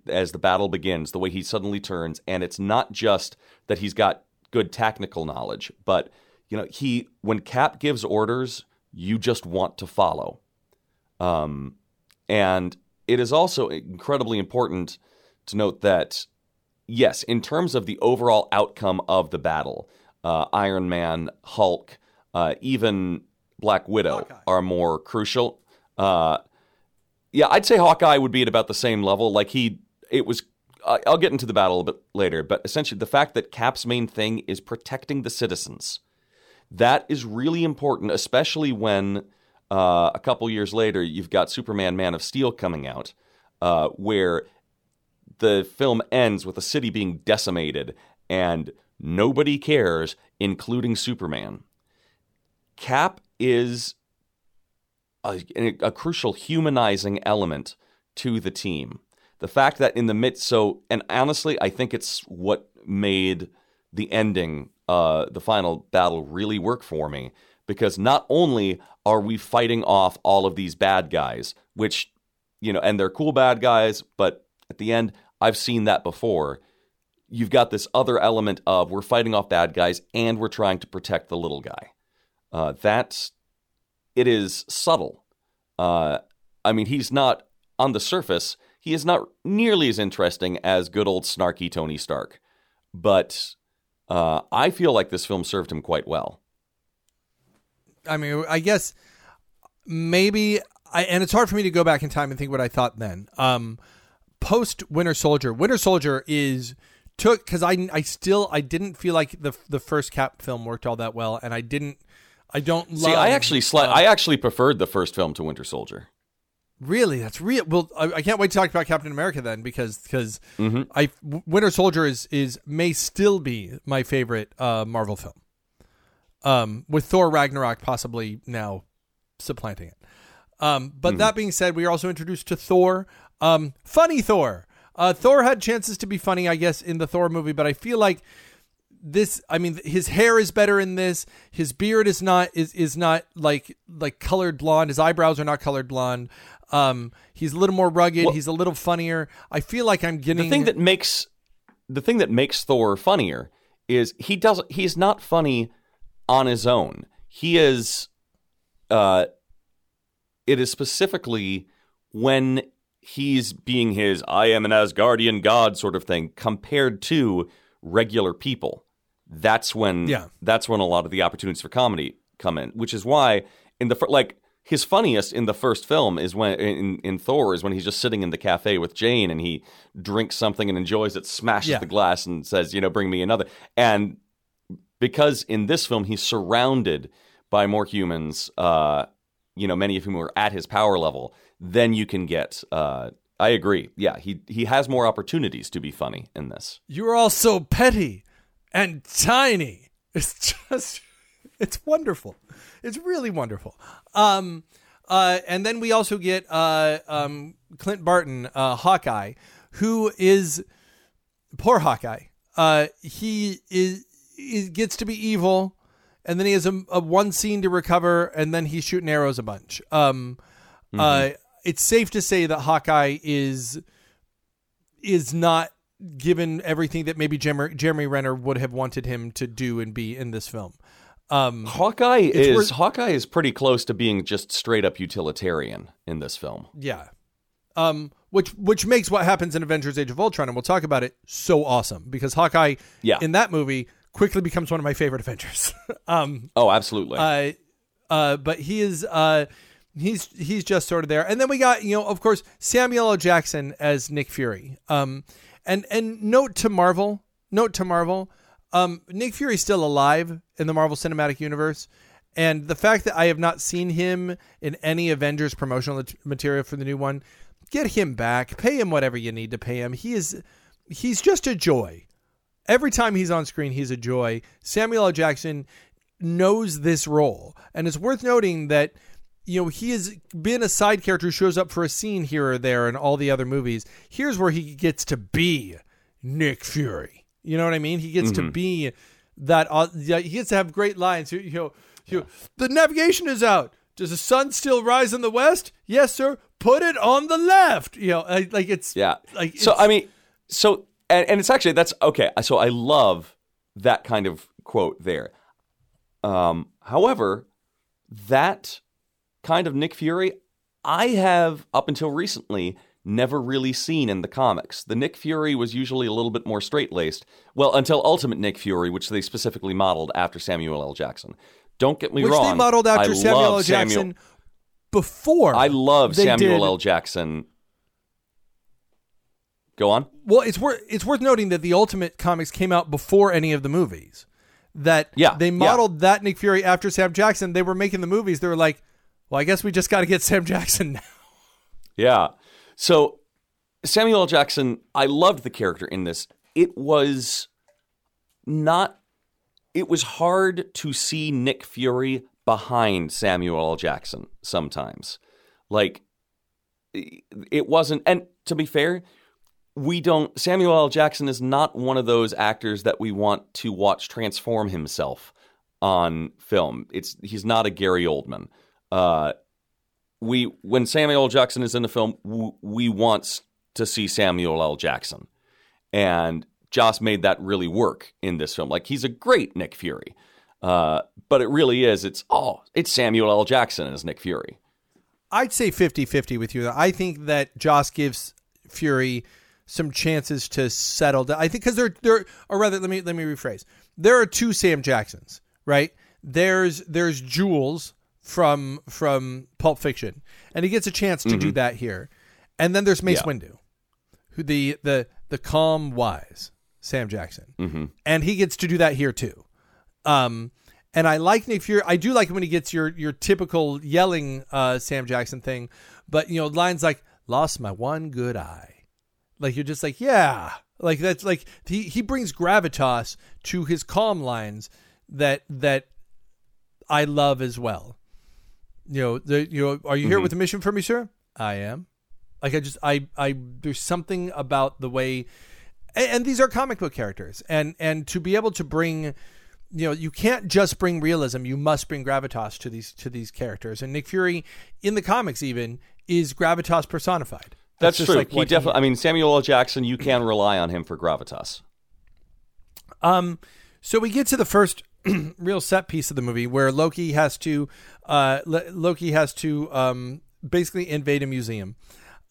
as the battle begins, the way he suddenly turns, and it's not just that he's got good technical knowledge, but when Cap gives orders, you just want to follow. And it is also incredibly important to note that, yes, in terms of the overall outcome of the battle, Iron Man, Hulk, even Black Widow Hawkeye are more crucial. I'd say Hawkeye would be at about the same level. I'll get into the battle a bit later, but essentially the fact that Cap's main thing is protecting the citizens, that is really important, especially when a couple years later you've got Superman Man of Steel coming out, where the film ends with a city being decimated and nobody cares, including Superman. Cap is a crucial humanizing element to the team. The fact that in the midst, and honestly, I think it's what made the ending, the final battle, really work for me, because not only are we fighting off all of these bad guys, which, and they're cool bad guys, but at the end, I've seen that before. You've got this other element of we're fighting off bad guys and we're trying to protect the little guy. It is subtle. He's not, on the surface, he is not nearly as interesting as good old snarky Tony Stark. But I feel like this film served him quite well. I guess maybe, and it's hard for me to go back in time and think what I thought then. Post Winter Soldier. Winter Soldier because I didn't feel like the first Cap film worked all that well, and I actually preferred the first film to Winter Soldier. Really? That's real. Well, I can't wait to talk about Captain America then, because mm-hmm. Winter Soldier may still be my favorite Marvel film. With Thor Ragnarok possibly now supplanting it. But mm-hmm. That being said, we are also introduced to Thor. Funny Thor. Thor had chances to be funny, I guess, in the Thor movie, but I feel like his hair is better in this. His beard is not like colored blonde. His eyebrows are not colored blonde. He's a little more rugged. Well, he's a little funnier. I feel like I'm getting the thing that makes Thor funnier is he's not funny on his own. He is. It is specifically when he's being his "I am an Asgardian god" sort of thing compared to regular people. That's when a lot of the opportunities for comedy come in, which is why his funniest in the first film is when in Thor is when he's just sitting in the cafe with Jane and he drinks something and enjoys it, smashes the glass and says, "Bring me another." And because in this film he's surrounded by more humans, many of whom are at his power level, then you can get. I agree. Yeah, he has more opportunities to be funny in this. You're all so petty and tiny. It's just, it's wonderful. It's really wonderful. And then we also get Clint Barton, Hawkeye, who is poor Hawkeye. He gets to be evil, and then he has a one scene to recover, and then he's shooting arrows a bunch. It's safe to say that Hawkeye is not given everything that maybe Jeremy Renner would have wanted him to do and be in this film. Hawkeye is pretty close to being just straight up utilitarian in this film. Yeah. Which makes what happens in Avengers Age of Ultron, and we'll talk about it, so awesome, because Hawkeye in that movie quickly becomes one of my favorite Avengers. Oh, absolutely. But he is... He's just sort of there. And then we got, of course, Samuel L. Jackson as Nick Fury. And note to Marvel, Nick Fury's still alive in the Marvel Cinematic Universe. And the fact that I have not seen him in any Avengers promotional material for the new one Get him back. Pay him whatever you need to pay him. He's just a joy. Every time he's on screen, he's a joy. Samuel L. Jackson knows this role. And it's worth noting that, you know, he has been a side character who shows up for a scene here or there in all the other movies. Here's where he gets to be Nick Fury. You know what I mean? He gets to be that. He gets to have great lines. The navigation is out. Does the sun still rise in the west? Yes, sir. Put it on the left. You know, like it's. Yeah. Like, so, I mean, so, and it's actually, that's okay. So I love that kind of quote there. However, that kind of Nick Fury, I have up until recently never really seen in the comics. The Nick Fury was usually a little bit more straight-laced. Well, until Ultimate Nick Fury, which they specifically modeled after Samuel L. Jackson. Don't get me wrong. Which they modeled after Samuel L. Jackson before. I love Samuel L. Jackson. Go on. Well, it's worth noting that the Ultimate comics came out before any of the movies. They modeled that Nick Fury after Sam Jackson. They were making the movies. They were like, well, I guess we just got to get Sam Jackson now. Yeah. So Samuel L. Jackson, I loved the character in this. It was hard to see Nick Fury behind Samuel L. Jackson sometimes. Like, it wasn't... And to be fair, Samuel L. Jackson is not one of those actors that we want to watch transform himself on film. He's not a Gary Oldman. When Samuel L. Jackson is in a film, we want to see Samuel L. Jackson. And Joss made that really work in this film. Like, he's a great Nick Fury. But it really is. It's Samuel L. Jackson as Nick Fury. I'd say 50-50 with you. I think that Joss gives Fury some chances to settle down. I think because let me rephrase. There are two Sam Jacksons, right? There's Jules from Pulp Fiction, and he gets a chance to do that here. And then there's Mace Windu, who the calm, wise Sam Jackson. And he gets to do that here too. And I like Nick Fury. I do like him when he gets your typical yelling Sam Jackson thing. But, you know, lines like, lost my one good eye. Like, you're just like, yeah. Like, that's like, he brings gravitas to his calm lines that I love as well. You know, are you here with a mission for me, sir? I am. Like, there's something about the way, and these are comic book characters, and to be able to bring, you know, you can't just bring realism, you must bring gravitas to these characters. And Nick Fury in the comics even is gravitas personified. That's true. Like, he definitely, I mean, Samuel L. Jackson, you can rely on him for gravitas. So we get to the first real set piece of the movie where Loki has to basically invade a museum.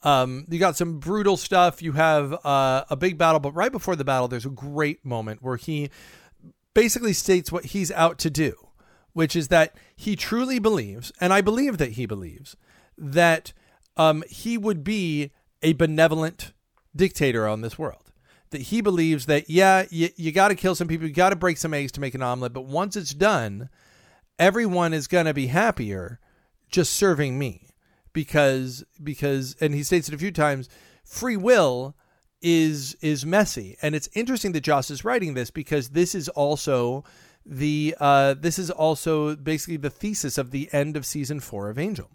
You got some brutal stuff. You have a big battle, but right before the battle, there's a great moment where he basically states what he's out to do, which is that he truly believes, and I believe that he believes, that he would be a benevolent dictator on this world. That he believes that, yeah, you got to kill some people, you got to break some eggs to make an omelet, but once it's done, everyone is going to be happier just serving me. Because and he states it a few times, free will is messy. And it's interesting that Joss is writing this because this is also basically the thesis of the end of season 4 of Angel.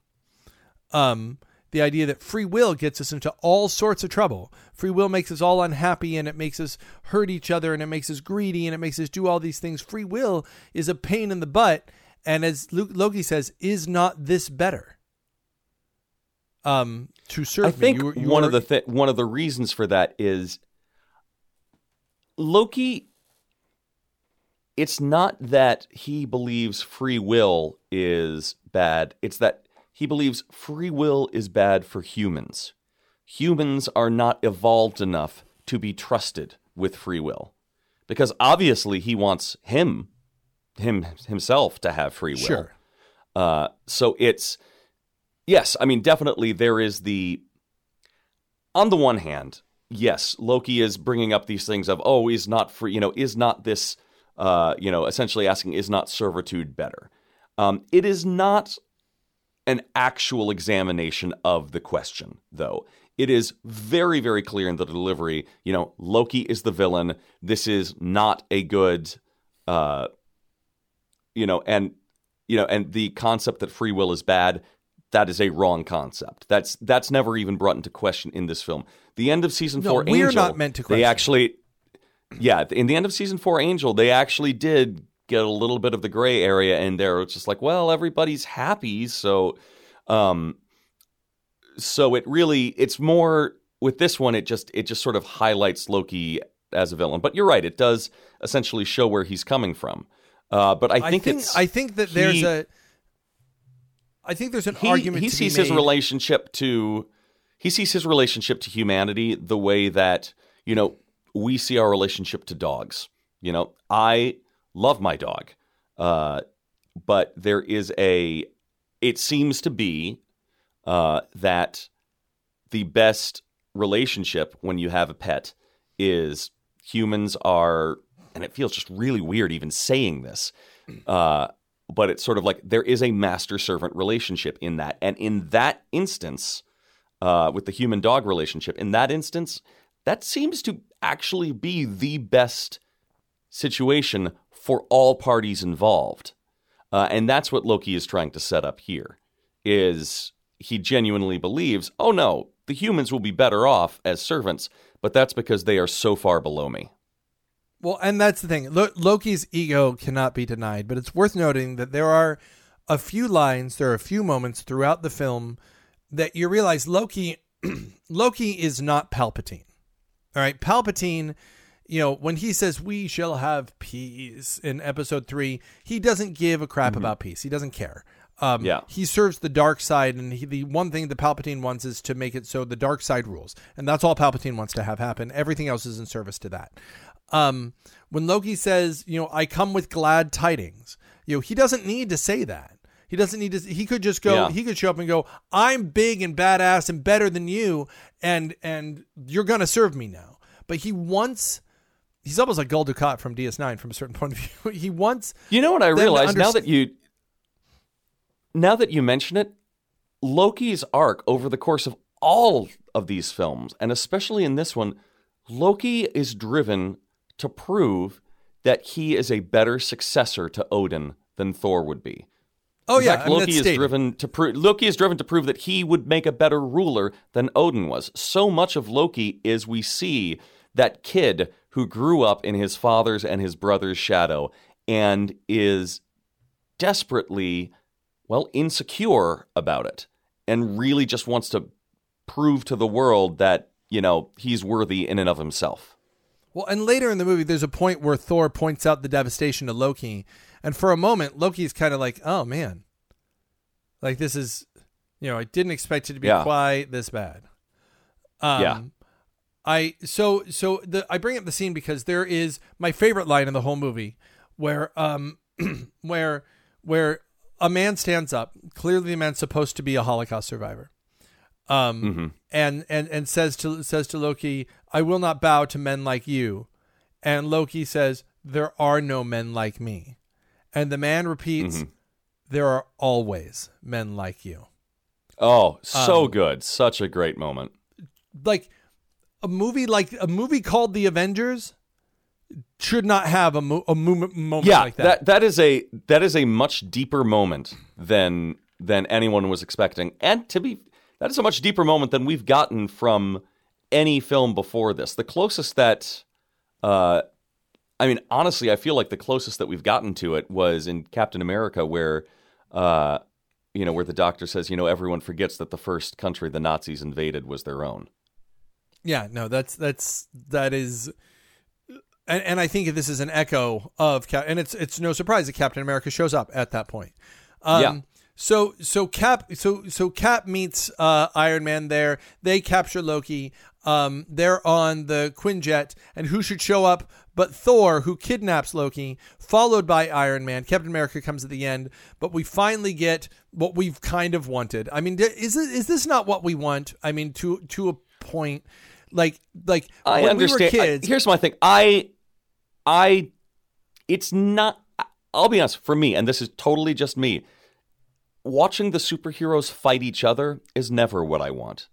The idea that free will gets us into all sorts of trouble. Free will makes us all unhappy, and it makes us hurt each other, and it makes us greedy, and it makes us do all these things. Free will is a pain in the butt, and as Loki says, is not this better? To serve, I think me. One of the reasons for that is Loki. It's not that he believes free will is bad. It's that he believes free will is bad for humans. Humans are not evolved enough to be trusted with free will, because obviously he wants himself to have free will. Sure. So it's. Yes, I mean, definitely there is the... On the one hand, yes, Loki is bringing up these things of, oh, is not free, you know, is not this, you know, essentially asking, is not servitude better? It is not an actual examination of the question, though. it is very, very clear in the delivery, you know, Loki is the villain. This is not a good, and the concept that free will is bad, that is a wrong concept. That's never even brought into question in this film. The end of season four, Angel. We're not meant to question. They actually, in the end of season four, Angel, they actually did get a little bit of the gray area in there. It's just like, well, everybody's happy, so. So it really, it's more with this one. It just sort of highlights Loki as a villain. But you're right; it does essentially show where he's coming from. But I think there's an argument. He sees his relationship to humanity the way that, you know, we see our relationship to dogs. You know, I love my dog, but there is a. It seems to be. That the best relationship when you have a pet is humans are, and it feels just really weird even saying this, but it's sort of like there is a master-servant relationship in that. And in that instance, with the human-dog relationship, in that instance, that seems to actually be the best situation for all parties involved. And that's what Loki is trying to set up here, is... He genuinely believes, oh no, the humans will be better off as servants, but that's because they are so far below me. Well, and that's the thing. Loki's ego cannot be denied, but it's worth noting that there are a few moments throughout the film that you realize Loki is not Palpatine. All right, Palpatine, you know, when he says we shall have peace in episode 3, he doesn't give a crap about peace. He doesn't care. He serves the dark side, and the one thing the Palpatine wants is to make it so the dark side rules, and that's all Palpatine wants to have happen. Everything else is in service to that. When Loki says, you know, I come with glad tidings, you know, he doesn't need to say that. He doesn't need to. He could just go. Yeah. He could show up and go, I'm big and badass and better than you, and you're gonna serve me now. But he wants. He's almost like Gul Dukat from DS9 from a certain point of view. He wants. You know what I realized now that you. Now that you mention it, Loki's arc over the course of all of these films, and especially in this one, Loki is driven to prove that he is a better successor to Odin than Thor would be. Oh, in fact, Loki is driven to prove that he would make a better ruler than Odin was. So much of Loki is we see that kid who grew up in his father's and his brother's shadow and is desperately... well, insecure about it, and really just wants to prove to the world that, you know, he's worthy in and of himself. Well, and later in the movie, there's a point where Thor points out the devastation to Loki. And for a moment, Loki's kind of like, oh, man, like this is, you know, I didn't expect it to be quite this bad. I bring up the scene because there is my favorite line in the whole movie where, a man stands up. Clearly, the man's supposed to be a Holocaust survivor, and says to Loki, "I will not bow to men like you." And Loki says, "There are no men like me." And the man repeats, "There are always men like you." Oh, so good! Such a great moment. Like a movie called The Avengers. Should not have a moment like that. That is a much deeper moment than anyone was expecting, and that is a much deeper moment than we've gotten from any film before this. The closest that, honestly, I feel like the closest that we've gotten to it was in Captain America, where, where the Doctor says, you know, everyone forgets that the first country the Nazis invaded was their own. Yeah, no, that is. And I think this is an echo of, and it's no surprise that Captain America shows up at that point. So Cap meets Iron Man there. They capture Loki. They're on the Quinjet, and who should show up but Thor, who kidnaps Loki, followed by Iron Man. Captain America comes at the end, but we finally get what we've kind of wanted. I mean, is this not what we want? I mean, to a point. Like I when understand. We were kids, here's my thing. It's not. I'll be honest. For me, and this is totally just me, watching the superheroes fight each other is never what I want.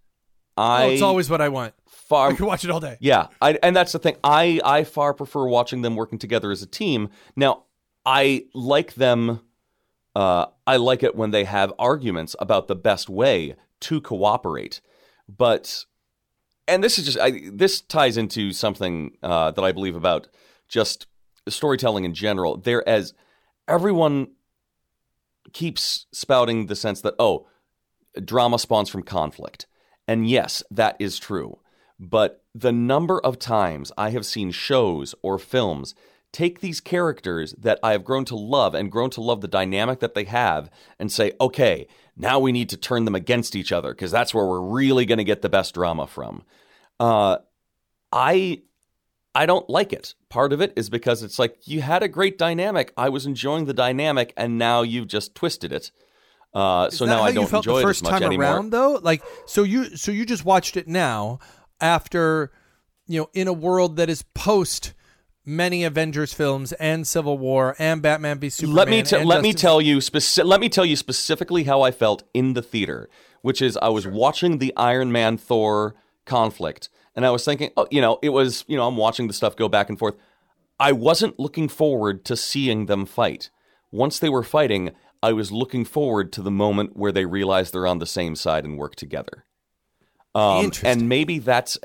It's always what I want. I can watch it all day. Yeah, and that's the thing. I far prefer watching them working together as a team. Now, I like them. I like it when they have arguments about the best way to cooperate. But, and this is just, this ties into something that I believe about just storytelling in general. As everyone keeps spouting the sense that, oh, drama spawns from conflict. And yes, that is true. But the number of times I have seen shows or films take these characters that I have grown to love and grown to love the dynamic that they have and say, okay, now we need to turn them against each other because that's where we're really going to get the best drama from. I don't like it. Part of it is because it's like, you had a great dynamic. I was enjoying the dynamic and now you've just twisted it. So now I don't enjoy it as much anymore. Around, though? Like, so you just watched it now after, you know, in a world that is post many Avengers films and Civil War and Batman v Superman. Let me tell you specifically how I felt in the theater, which is I was watching the Iron Man Thor conflict, and I was thinking, oh, you know, it was, you know, I'm watching the stuff go back and forth. I wasn't looking forward to seeing them fight. Once they were fighting, I was looking forward to the moment where they realize they're on the same side and work together. And maybe that's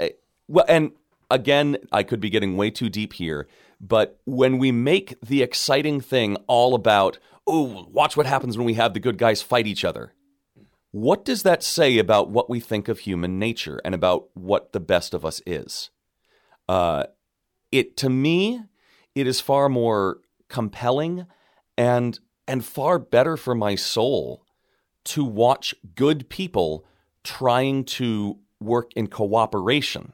again, I could be getting way too deep here, but when we make the exciting thing all about, oh, watch what happens when we have the good guys fight each other, what does that say about what we think of human nature and about what the best of us is? It, to me, it is far more compelling and far better for my soul to watch good people trying to work in cooperation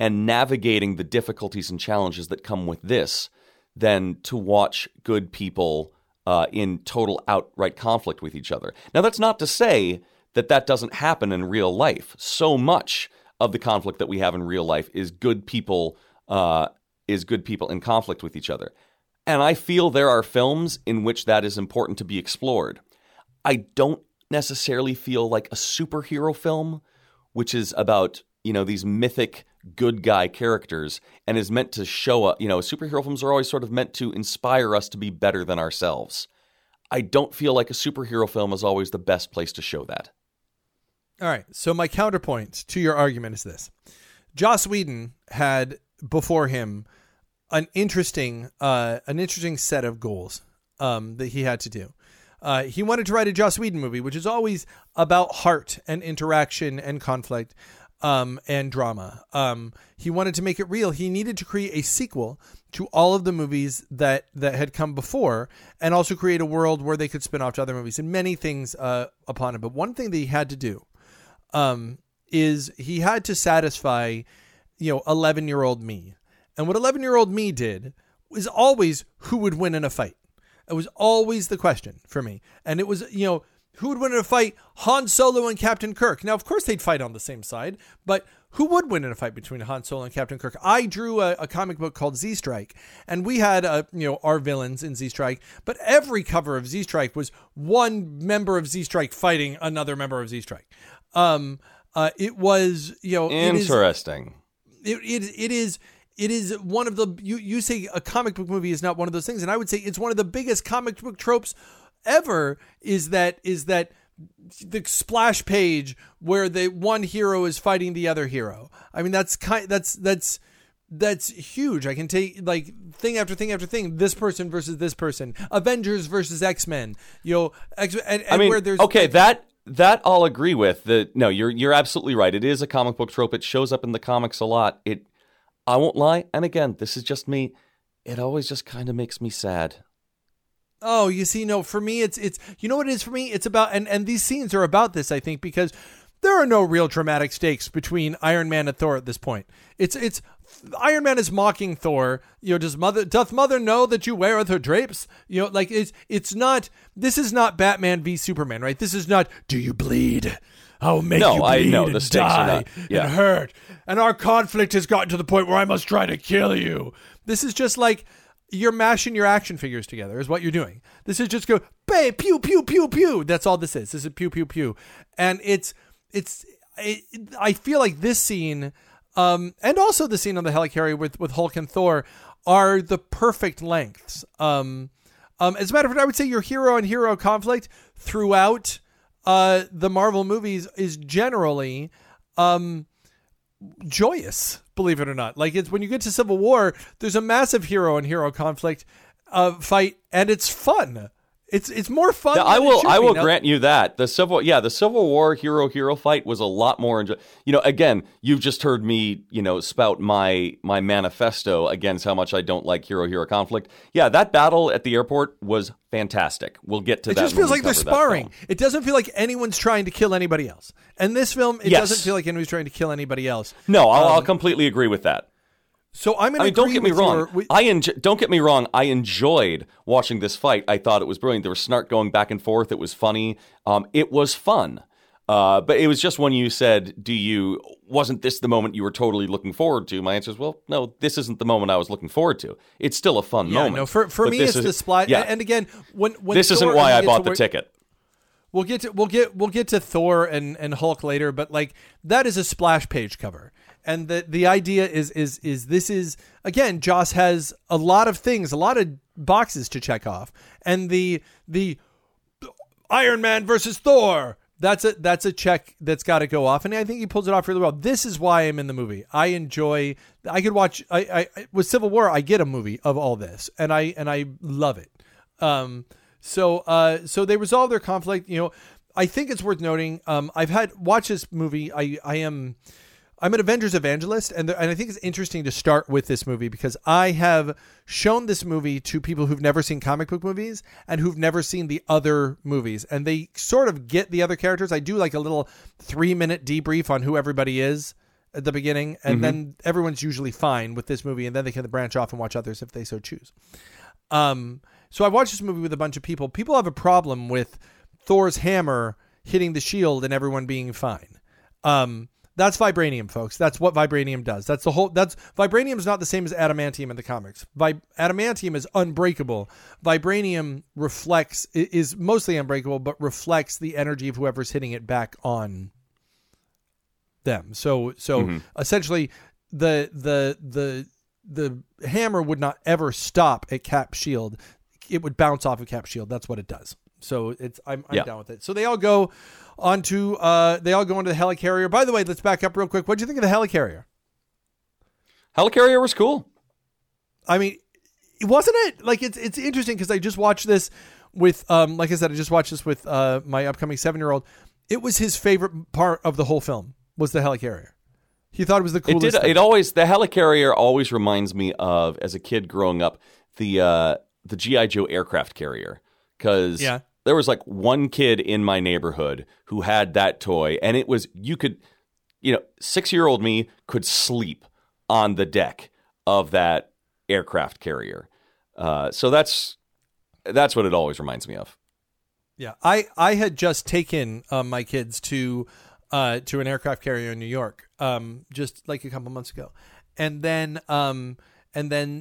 and navigating the difficulties and challenges that come with this than to watch good people in total outright conflict with each other. Now, that's not to say that that doesn't happen in real life. So much of the conflict that we have in real life is good people in conflict with each other. And I feel there are films in which that is important to be explored. I don't necessarily feel like a superhero film, which is about, you know, these mythic good guy characters and is meant to show up, you know, superhero films are always sort of meant to inspire us to be better than ourselves. I don't feel like a superhero film is always the best place to show that. All right. So my counterpoint to your argument is this. Joss Whedon had before him an interesting set of goals that he had to do. He wanted to write a Joss Whedon movie, which is always about heart and interaction and conflict. And drama. He wanted to make it real. He needed to create a sequel to all of the movies that had come before and also create a world where they could spin off to other movies and many things upon it. But one thing that he had to do is he had to satisfy, you know, 11-year-old me. And what 11-year-old me did was always who would win in a fight. It was always the question for me. And it was, you know, who would win in a fight? Han Solo and Captain Kirk. Now, of course, they'd fight on the same side, but who would win in a fight between Han Solo and Captain Kirk? I drew a comic book called Z-Strike, and we had our villains in Z-Strike, but every cover of Z-Strike was one member of Z-Strike fighting another member of Z-Strike. It was, you know, interesting. It is one of the, you say a comic book movie is not one of those things, and I would say it's one of the biggest comic book tropes ever, is that the splash page where the one hero is fighting the other hero. I mean, that's huge. I can take like thing after thing after thing, this person versus this person, Avengers versus X-Men, you know, and where there's that I'll agree with. No, you're absolutely right. It is a comic book trope. It shows up in the comics a lot. I won't lie. And again, this is just me. It always just kind of makes me sad. Oh, you see, no, for me, it's you know what it is for me? It's about, and these scenes are about this, I think, because there are no real dramatic stakes between Iron Man and Thor at this point. It's Iron Man is mocking Thor. You know, doth mother know that you weareth her drapes? You know, like it's not, this is not Batman v Superman, right? This is not, do you bleed? I'll make you bleed and die and hurt. And our conflict has gotten to the point where I must try to kill you. This is just like, you're mashing your action figures together is what you're doing. This is just go, pew, pew, pew, pew. That's all this is. This is pew, pew, pew. And it's I feel like this scene, and also the scene on the helicarrier with Hulk and Thor, are the perfect lengths. As a matter of fact, I would say your hero and hero conflict throughout the Marvel movies is generally joyous, believe it or not. Like, it's when you get to Civil War, there's a massive hero and hero conflict fight, and it's fun. It's more fun. Yeah, I will grant you that the Civil War hero fight was a lot more enjoyable. You know, again, you've just heard me, you know, spout my manifesto against how much I don't like hero conflict. Yeah, that battle at the airport was fantastic. We'll get to that. It just feels like they're sparring. It doesn't feel like anyone's trying to kill anybody else. And this film, it doesn't feel like anyone's trying to kill anybody else. No, I'll completely agree with that. So I'm going to don't get me wrong. Don't get me wrong. I enjoyed watching this fight. I thought it was brilliant. There was snark going back and forth. It was funny. It was fun. But it was just when you said, wasn't this the moment you were totally looking forward to? My answer is, well, no, this isn't the moment I was looking forward to. It's still a fun moment. No, for me, it's the splash. Yeah. And again, when this isn't why I bought the ticket. We'll get to Thor and Hulk later, but like that is a splash page cover. And the idea is this is, again, Joss has a lot of things, a lot of boxes to check off. And the Iron Man versus Thor, that's a check that's got to go off. And I think he pulls it off really well. This is why I'm in the movie. With Civil War, I get a movie of all this, and I love it. So they resolve their conflict. You know, I think it's worth noting. Watch this movie. I'm an Avengers evangelist, and I think it's interesting to start with this movie because I have shown this movie to people who've never seen comic book movies and who've never seen the other movies, and they sort of get the other characters. I do like a little 3-minute debrief on who everybody is at the beginning, and then everyone's usually fine with this movie, and then they can branch off and watch others if they so choose. So I watched this movie with a bunch of people. People have a problem with Thor's hammer hitting the shield and everyone being fine. That's vibranium, folks. That's what vibranium does. Vibranium is not the same as adamantium in the comics. Adamantium is unbreakable. Vibranium is mostly unbreakable, but reflects the energy of whoever's hitting it back on them. So essentially the hammer would not ever stop at Cap's shield. It would bounce off of Cap's shield. That's what it does. So I'm down with it. So they all go onto the helicarrier. By the way, let's back up real quick. What did you think of the helicarrier? Helicarrier was cool. I mean, wasn't it? Like it's interesting because I just watched this with my upcoming 7-year-old. It was his favorite part of the whole film was the helicarrier. He thought it was the coolest. The helicarrier always reminds me of, as a kid growing up, the G.I. Joe aircraft carrier. Because there was like one kid in my neighborhood who had that toy, and it was 6-year-old me could sleep on the deck of that aircraft carrier. So that's what it always reminds me of. Yeah, I had just taken my kids to an aircraft carrier in New York just like a couple months ago, And then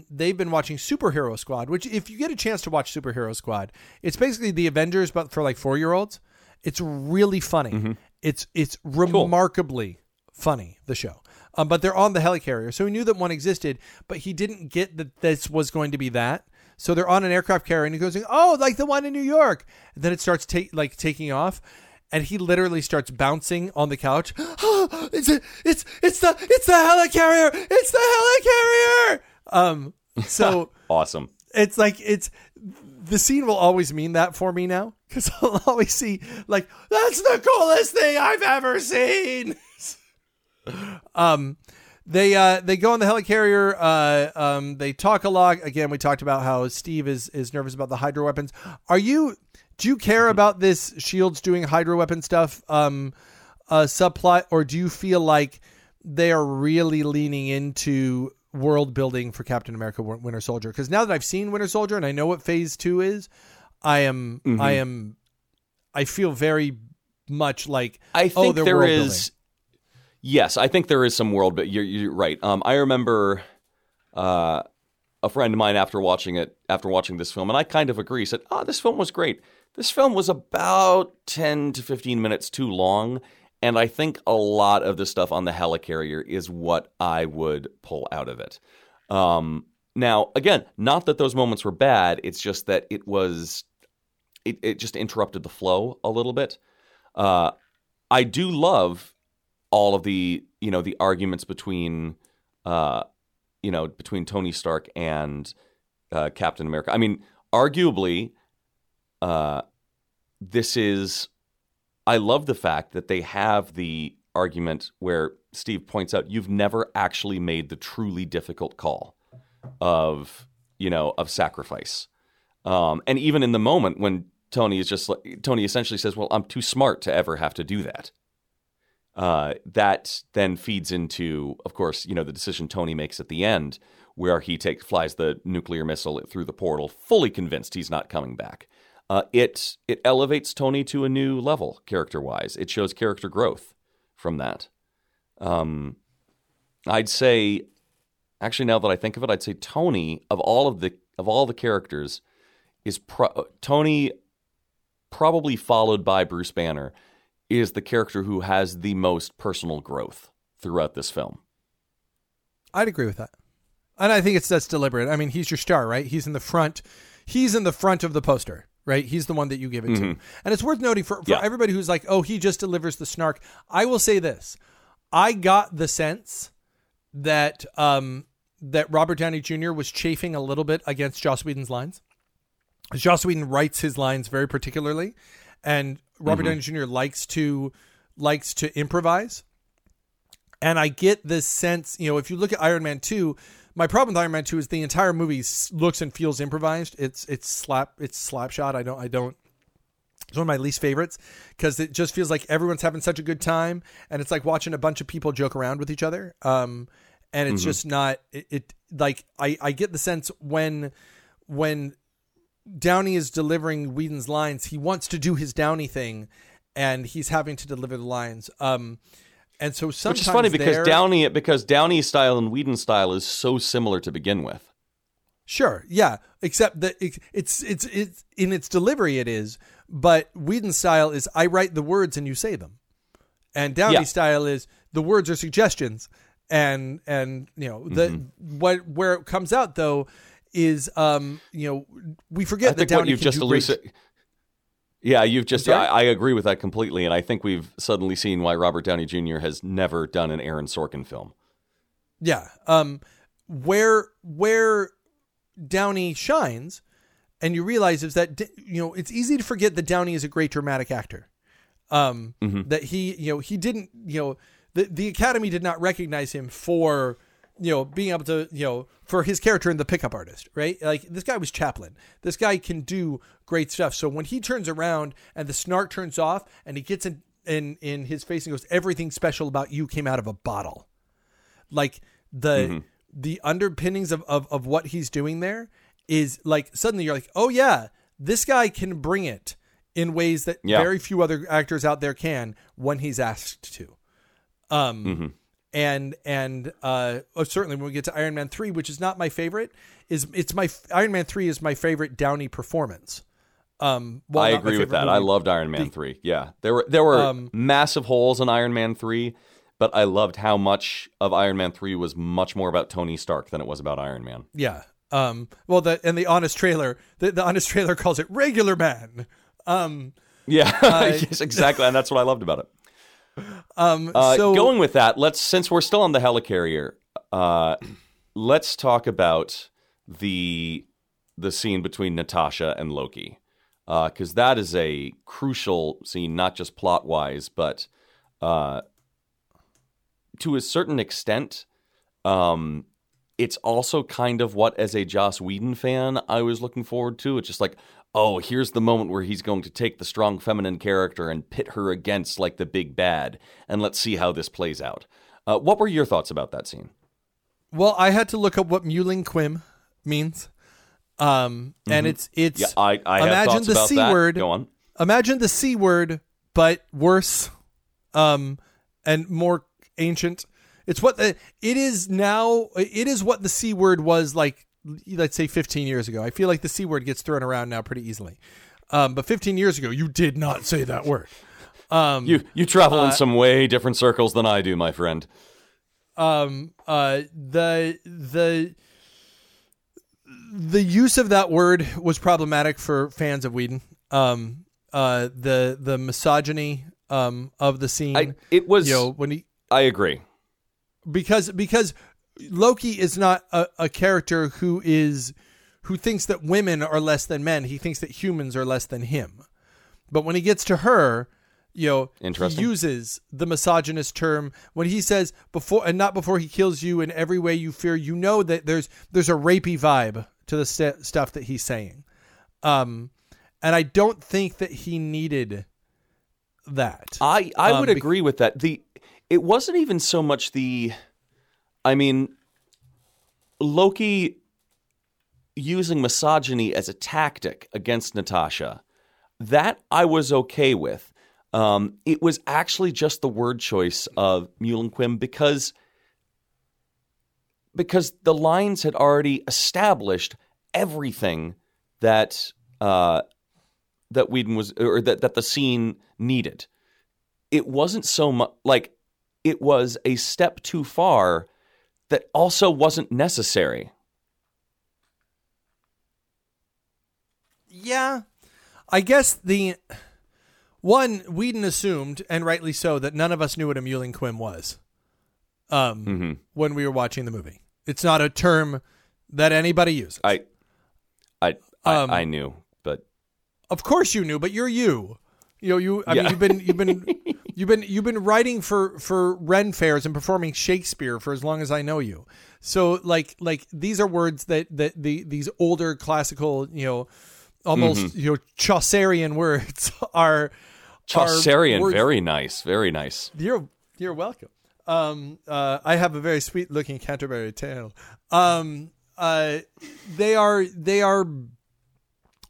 they've been watching Superhero Squad, which if you get a chance to watch Superhero Squad, it's basically the Avengers, but for like 4-year-olds. It's really funny. It's remarkably funny, the show. But they're on the helicarrier. So he knew that one existed, but he didn't get that this was going to be that. So they're on an aircraft carrier and he goes, oh, like the one in New York. And then it starts taking off. And he literally starts bouncing on the couch. Oh, it's the helicarrier. It's the helicarrier. So awesome. It's like, the scene will always mean that for me now. 'Cause I'll always see like, that's the coolest thing I've ever seen. They go on the helicarrier. They talk a lot. Again, we talked about how Steve is nervous about the hydro weapons. Do you care about this S.H.I.E.L.D.'s doing hydro weapon stuff subplot, or do you feel like they are really leaning into world building for Captain America Winter Soldier? Because now that I've seen Winter Soldier and I know what Phase 2 is, I feel very much like they're world building. Yes, I think there is some world, but you're right. I remember. A friend of mine after watching this film, and I kind of agree, said, this film was great. This film was about 10 to 15 minutes too long, And I think a lot of the stuff on the helicarrier is what I would pull out of it. Now, again, not that those moments were bad. It's just that it was, it just interrupted the flow a little bit. I do love all of the, the arguments between, between Tony Stark and Captain America. I mean, arguably, this is, I love the fact that they have the argument where Steve points out you've never actually made the truly difficult call of, of sacrifice. And even in the moment when Tony is just like, Tony essentially says, well, I'm too smart to ever have to do that. That then feeds into, of course, the decision Tony makes at the end where he flies the nuclear missile through the portal, fully convinced he's not coming back. It elevates Tony to a new level character-wise. It shows character growth from that. I'd say, actually, now that I think of it, I'd say Tony of all the characters is Tony, probably followed by Bruce Banner, is the character who has the most personal growth throughout this film. I'd agree with that, and I think that's deliberate. I mean, he's your star, right? He's in the front of the poster. Right? He's the one that you give it to. And it's worth noting for everybody who's like, oh, he just delivers the snark. I will say this. I got the sense that that Robert Downey Jr. was chafing a little bit against Joss Whedon's lines. Joss Whedon writes his lines very particularly, and Robert Downey Jr. likes to improvise. And I get this sense, if you look at Iron Man 2, my problem with Iron Man 2 is the entire movie looks and feels improvised. It's slapshot. It's one of my least favorites because it just feels like everyone's having such a good time, and it's like watching a bunch of people joke around with each other. And it's just not I get the sense when Downey is delivering Whedon's lines, he wants to do his Downey thing, and he's having to deliver the lines. And so sometimes which is funny because Downey's style and Whedon's style is so similar to begin with. Sure, yeah, except that it's in its delivery it is, but Whedon's style is I write the words and you say them, and Downey's style is the words are suggestions, and where it comes out though is we forget that Downey can do great. Yeah, I agree with that completely, and I think we've suddenly seen why Robert Downey Jr. has never done an Aaron Sorkin film. Yeah, where Downey shines, and you realize is that it's easy to forget that Downey is a great dramatic actor. That he didn't the Academy did not recognize him for being able to for his character in The Pickup Artist, right? Like this guy was Chaplin. This guy can do great stuff. So when he turns around and the snark turns off and he gets in his face and goes, everything special about you came out of a bottle. Like the underpinnings of what he's doing there is like suddenly you're like, oh yeah, this guy can bring it in ways that very few other actors out there can when he's asked to. And certainly when we get to Iron Man 3, which is not my favorite, Iron Man 3 is my favorite Downey performance. I agree with that. Movie. I loved Iron Man 3. Yeah, there were massive holes in Iron Man 3, but I loved how much of Iron Man 3 was much more about Tony Stark than it was about Iron Man. Yeah. The honest trailer, the honest trailer calls it Regular Man. Yes, exactly, and that's what I loved about it. So going with that, since we're still on the helicarrier, let's talk about the scene between Natasha and Loki, because that is a crucial scene, not just plot wise, but to a certain extent, it's also kind of what, as a Joss Whedon fan, I was looking forward to. It's just like, oh, here's the moment where he's going to take the strong feminine character and pit her against like the big bad, and let's see how this plays out. What were your thoughts about that scene? Well, I had to look up what Mewling Quim means, and it's I have thoughts about that. Imagine the C word. Go on. Imagine the C word, but worse, and more ancient. It's what it is now. It is what the C word was like. Let's say 15 years ago. I feel like the C word gets thrown around now pretty easily. But 15 years ago, you did not say that word. You travel in some way different circles than I do, my friend. The use of that word was problematic for fans of Whedon. The misogyny of the scene. I agree. Because Loki is not a character who thinks that women are less than men. He thinks that humans are less than him. But when he gets to her, he uses the misogynist term when he says before he kills you in every way you fear, that there's a rapey vibe to the stuff that he's saying. And I don't think that he needed that. I would agree with that. It wasn't even so much Loki using misogyny as a tactic against Natasha, that I was okay with. It was actually just the word choice of Mullenquim because the lines had already established everything that Whedon was, or that the scene needed. It wasn't so much like it was a step too far that also wasn't necessary. Yeah, I guess Whedon assumed, and rightly so, that none of us knew what a Mullenquim was when we were watching the movie. It's not a term that anybody uses. I knew, but of course you knew, but you're you. Mean, you've been writing for Ren fairs and performing Shakespeare for as long as I know you. So like these are words that these older classical, almost Chaucerian words are Chaucerian words. Very nice, very nice. You're welcome. I have a very sweet looking Canterbury tale. They are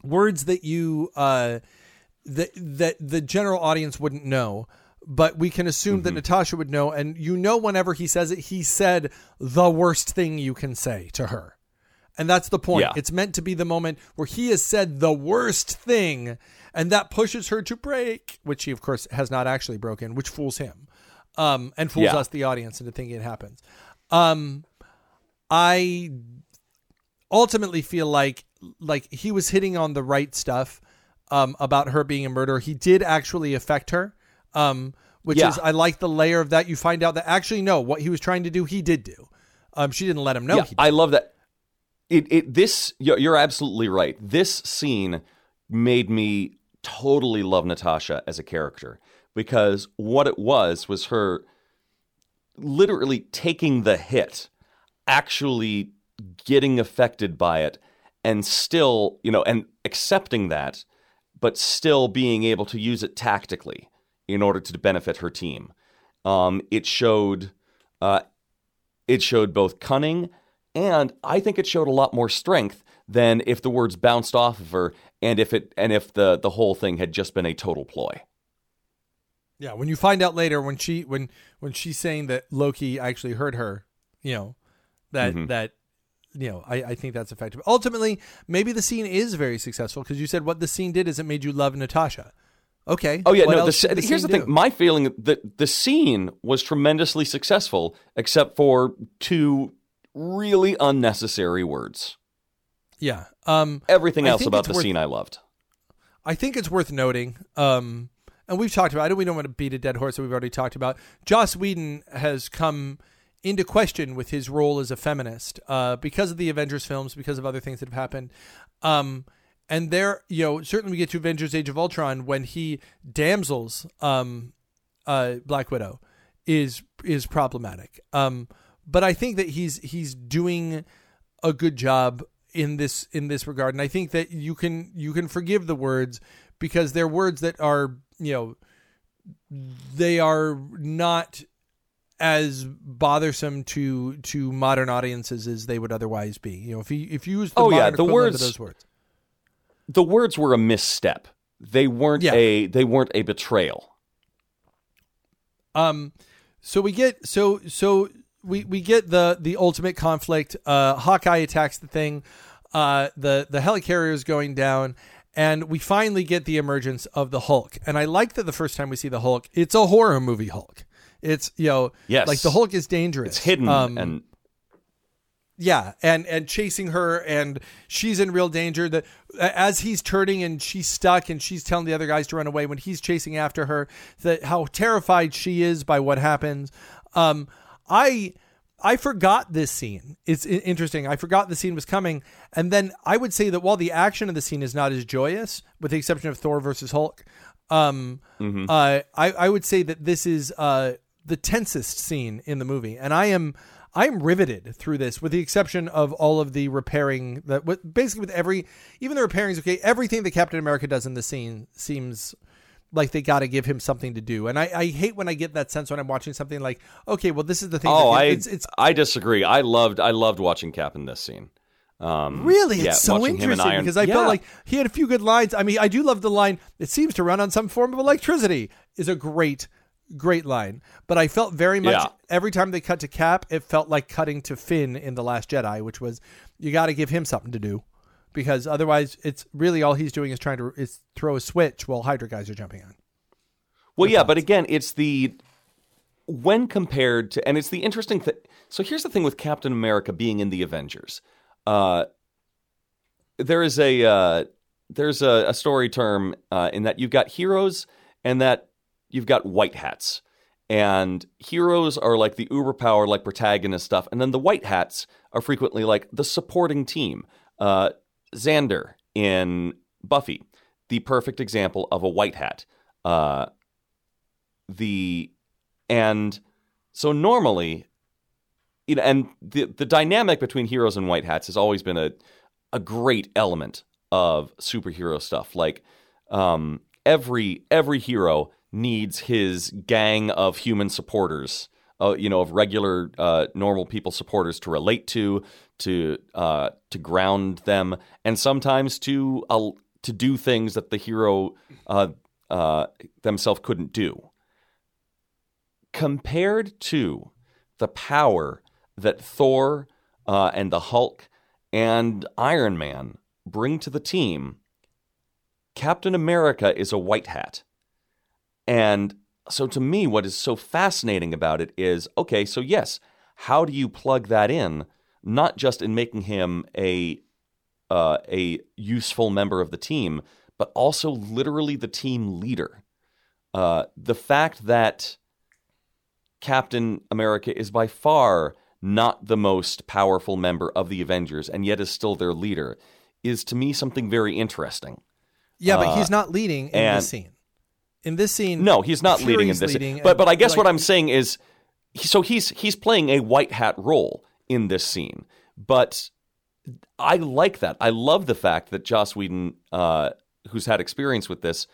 words that you that the general audience wouldn't know, but we can assume that Natasha would know, and whenever he says it, he said the worst thing you can say to her. And that's the point. Yeah. It's meant to be the moment where he has said the worst thing, and that pushes her to break, which she, of course, has not actually broken, which fools him and fools us, the audience, into thinking it happens. I ultimately feel like he was hitting on the right stuff about her being a murderer. He did actually affect her, which is, I like the layer of that. You find out that actually, no, what he was trying to do, he did do. She didn't let him know. Yeah, I love that. You're absolutely right. This scene made me totally love Natasha as a character, because what it was her literally taking the hit, actually getting affected by it, and still, and accepting that, but still being able to use it tactically in order to benefit her team. It showed both cunning. And I think it showed a lot more strength than if the words bounced off of her and if the whole thing had just been a total ploy. Yeah, when you find out later when she's saying that Loki actually hurt her, I think that's effective. Ultimately, maybe the scene is very successful, because you said what the scene did is it made you love Natasha. Okay. Oh yeah, here's the thing. My feeling that the scene was tremendously successful, except for two really unnecessary words. Yeah. Everything else about the scene I loved. I think it's worth noting, and we've talked about it. We don't want to beat a dead horse that we've already talked about. Joss Whedon has come into question with his role as a feminist because of the Avengers films, because of other things that have happened. And there, certainly we get to Avengers Age of Ultron when he damsels Black Widow is problematic. But I think that he's doing a good job in this regard, and I think that you can forgive the words, because they're words that are they are not as bothersome to modern audiences as they would otherwise be. If you use the words were a misstep. They weren't a betrayal. We get the ultimate conflict. Hawkeye attacks the thing. The helicarrier is going down, And we finally get the emergence of the Hulk. And I like that the first time we see the Hulk, it's a horror movie Hulk. It's, you know, yes, like the Hulk is dangerous. It's hidden. And yeah, and chasing her, and she's in real danger. That as he's turning and she's stuck and she's telling the other guys to run away when he's chasing after her, that how terrified she is by what happens. I forgot this scene. It's interesting. I forgot the scene was coming. And then I would say that while the action of the scene is not as joyous, with the exception of Thor versus Hulk, I would say that this is the tensest scene in the movie. And I am riveted through this, with the exception of all of the repairing that basically with even the repairing is okay. Everything that Captain America does in the scene seems like they got to give him something to do. And I hate when I get that sense when I'm watching something like, okay, well, this is the thing. Oh, I disagree. I loved watching Cap in this scene. Really? Yeah, it's so interesting because I felt like he had a few good lines. I mean, I do love the line, "It seems to run on some form of electricity," is a great line, but I felt very much every time they cut to Cap, it felt like cutting to Finn in The Last Jedi, which was, you got to give him something to do, because otherwise it's really all he's doing is trying to throw a switch while Hydra guys are jumping on. Well, yeah, but again, it's the, when compared to, and it's the interesting thing. So here's the thing with Captain America being in the Avengers. There's a story term in that you've got heroes and that you've got white hats, and heroes are like the uber power, like protagonist stuff. And then the white hats are frequently like the supporting team. Xander in Buffy, the perfect example of a white hat. And so normally, you know, and the dynamic between heroes and white hats has always been a great element of superhero stuff. Like, every hero needs his gang of human supporters, of regular, normal people supporters to relate to ground them, and sometimes to do things that the hero themselves couldn't do. Compared to the power that Thor and the Hulk and Iron Man bring to the team, Captain America is a white hat. And so to me, what is so fascinating about it is, okay, so yes, how do you plug that in, not just in making him a useful member of the team, but also literally the team leader? The fact that Captain America is by far not the most powerful member of the Avengers and yet is still their leader is, to me, something very interesting. Yeah, but he's not leading in this scene. In this scene, no, he's not leading in this scene. But I guess what I'm saying is, so he's playing a white hat role in this scene. But I like that. I love the fact that Joss Whedon, who's had experience with this,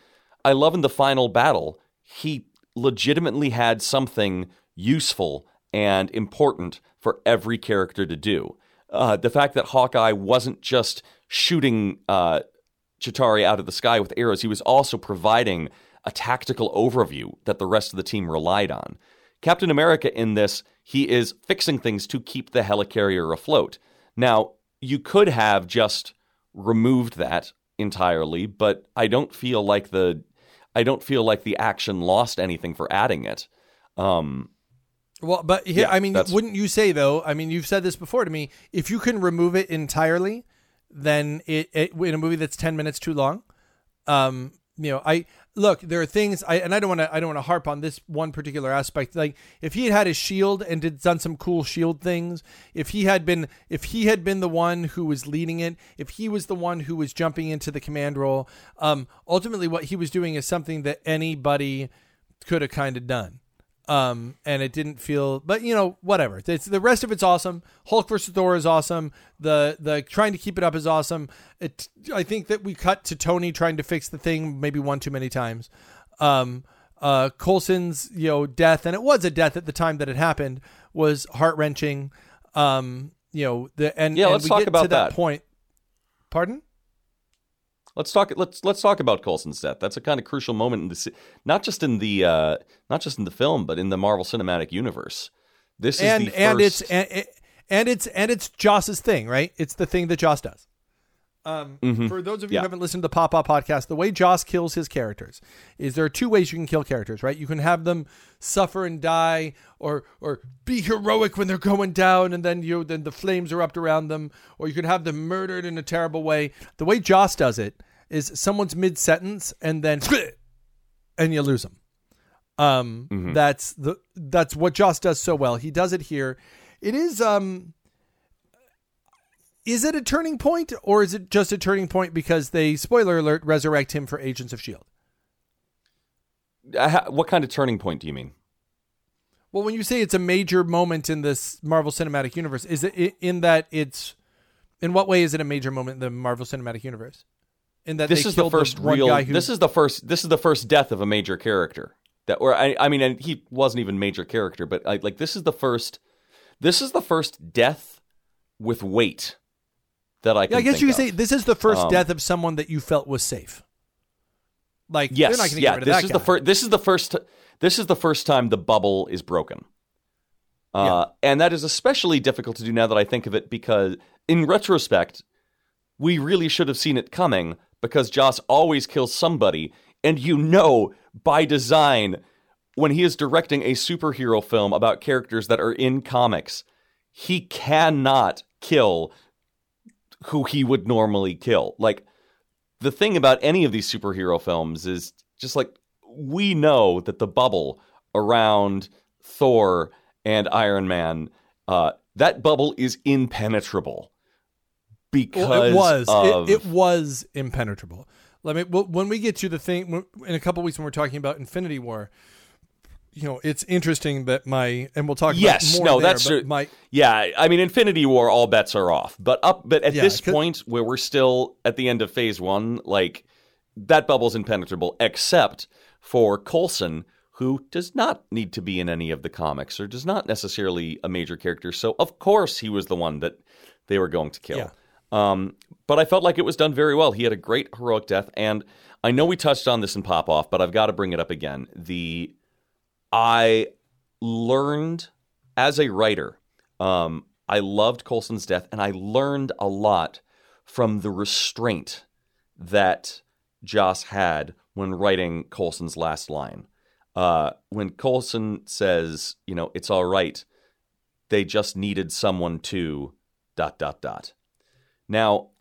I love in the final battle, he legitimately had something useful and important for every character to do. The fact that Hawkeye wasn't just shooting Chitauri out of the sky with arrows, he was also providing a tactical overview that the rest of the team relied on. Captain America in this, he is fixing things to keep the helicarrier afloat. Now, you could have just removed that entirely, but I don't feel like the action lost anything for adding it. Well, but here, yeah, I mean, wouldn't you say though? I mean, you've said this before to me. If you can remove it entirely, then it in a movie that's 10 minutes too long. There are things, and I don't want to harp on this one particular aspect. Like, if he had his shield and done some cool shield things, if he had been the one who was leading it, if he was the one who was jumping into the command role, ultimately what he was doing is something that anybody could have kind of done. And it didn't feel, but whatever. The rest of it's awesome. Hulk versus Thor is awesome. The trying to keep it up is awesome. I think that we cut to Tony trying to fix the thing maybe one too many times. Coulson's death, and it was a death at the time that it happened, was heart wrenching. Let's talk about that point. Pardon? Let's talk about Coulson's death. That's a kind of crucial moment in the, not just in the film, but in the Marvel Cinematic Universe. This is the first, and it's Joss's thing, right? It's the thing that Joss does. For those of you who haven't listened to the Pop Off podcast, the way Joss kills his characters is there are two ways you can kill characters, right? You can have them suffer and die, or be heroic when they're going down, and then the flames erupt around them, or you can have them murdered in a terrible way. The way Joss does it is someone's mid sentence, and then and you lose them. That's what Joss does so well. He does it here. It is is it a turning point, or is it just a turning point because they, spoiler alert, resurrect him for Agents of S.H.I.E.L.D.? What kind of turning point do you mean? Well, when you say it's a major moment in this Marvel Cinematic Universe, is it in that it's... In what way is it a major moment in the Marvel Cinematic Universe? In that this is the first death of a major character. And he wasn't even major character, but this is the first death with weight. I guess you could say this is the first death of someone that you felt was safe. Like, yes, they're not going to get rid of that guy. This is the first time the bubble is broken. And that is especially difficult to do now that I think of it, because in retrospect, we really should have seen it coming, because Joss always kills somebody, and by design, when he is directing a superhero film about characters that are in comics, he cannot kill who he would normally kill. Like, the thing about any of these superhero films is just like, we know that the bubble around Thor and Iron Man, that bubble is impenetrable it was impenetrable. When we get to the thing in a couple of weeks when we're talking about Infinity War, it's interesting that we'll talk about Infinity War, all bets are off. But at this point where we're still at the end of phase one, like, that bubble's impenetrable, except for Coulson, who does not need to be in any of the comics or does not necessarily a major character. So of course he was the one that they were going to kill. Yeah. But I felt like it was done very well. He had a great heroic death, and I know we touched on this in Pop Off, but I've got to bring it up again. I learned as a writer, I loved Coulson's death, and I learned a lot from the restraint that Joss had when writing Coulson's last line. When Coulson says, it's all right, they just needed someone to ... Now,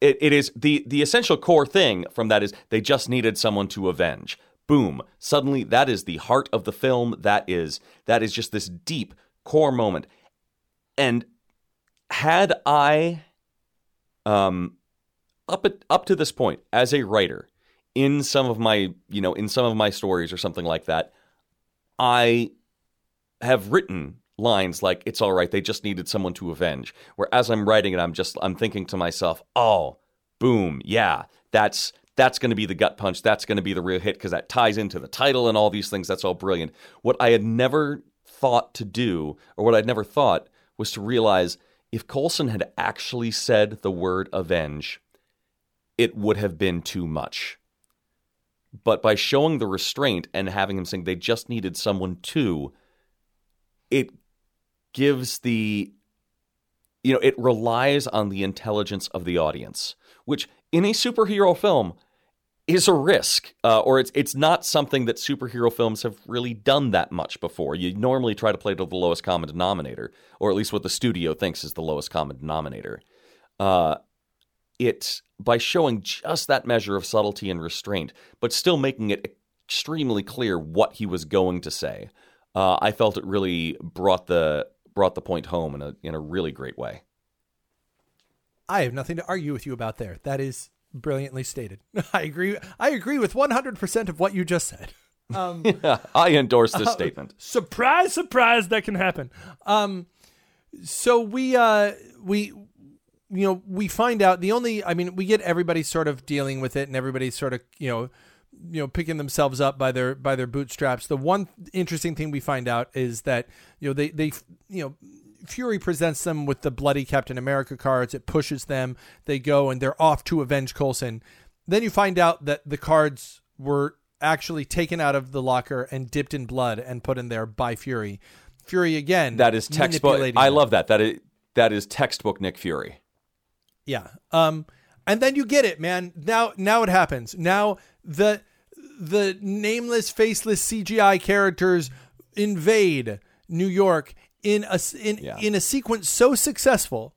it is the essential core thing from that is they just needed someone to avenge. Boom. Suddenly, that is the heart of the film. That is just this deep core moment. And had I, up to this point as a writer, in some of my stories or something like that, I have written lines like, it's all right, they just needed someone to avenge, where as I'm writing it, I'm thinking to myself, oh, boom, yeah, that's going to be the gut punch, that's going to be the real hit, because that ties into the title and all these things. That's all brilliant. What I had never thought to do, or what I'd never thought, was to realize if Coulson had actually said the word avenge, it would have been too much. But by showing the restraint and having him saying they just needed someone to, it gives it relies on the intelligence of the audience, which in a superhero film is a risk, or it's not something that superhero films have really done that much before. You normally try to play to the lowest common denominator, or at least what the studio thinks is the lowest common denominator. By showing just that measure of subtlety and restraint, but still making it extremely clear what he was going to say, I felt it really brought the point home in a really great way. I have nothing to argue with you about there. That is brilliantly stated. I agree with 100% of what you just said. I endorse this statement. Surprise, surprise, that can happen. So we find out we get everybody sort of dealing with it, and everybody sort of, picking themselves up by their bootstraps. The one interesting thing we find out is that, Fury presents them with the bloody Captain America cards. It pushes them. They go, and they're off to avenge Coulson. Then you find out that the cards were actually taken out of the locker and dipped in blood and put in there by Fury. Fury again. That is textbook. I love that. That is textbook Nick Fury. Yeah. And then you get it, man. Now it happens. Now the nameless, faceless CGI characters invade New York in a sequence so successful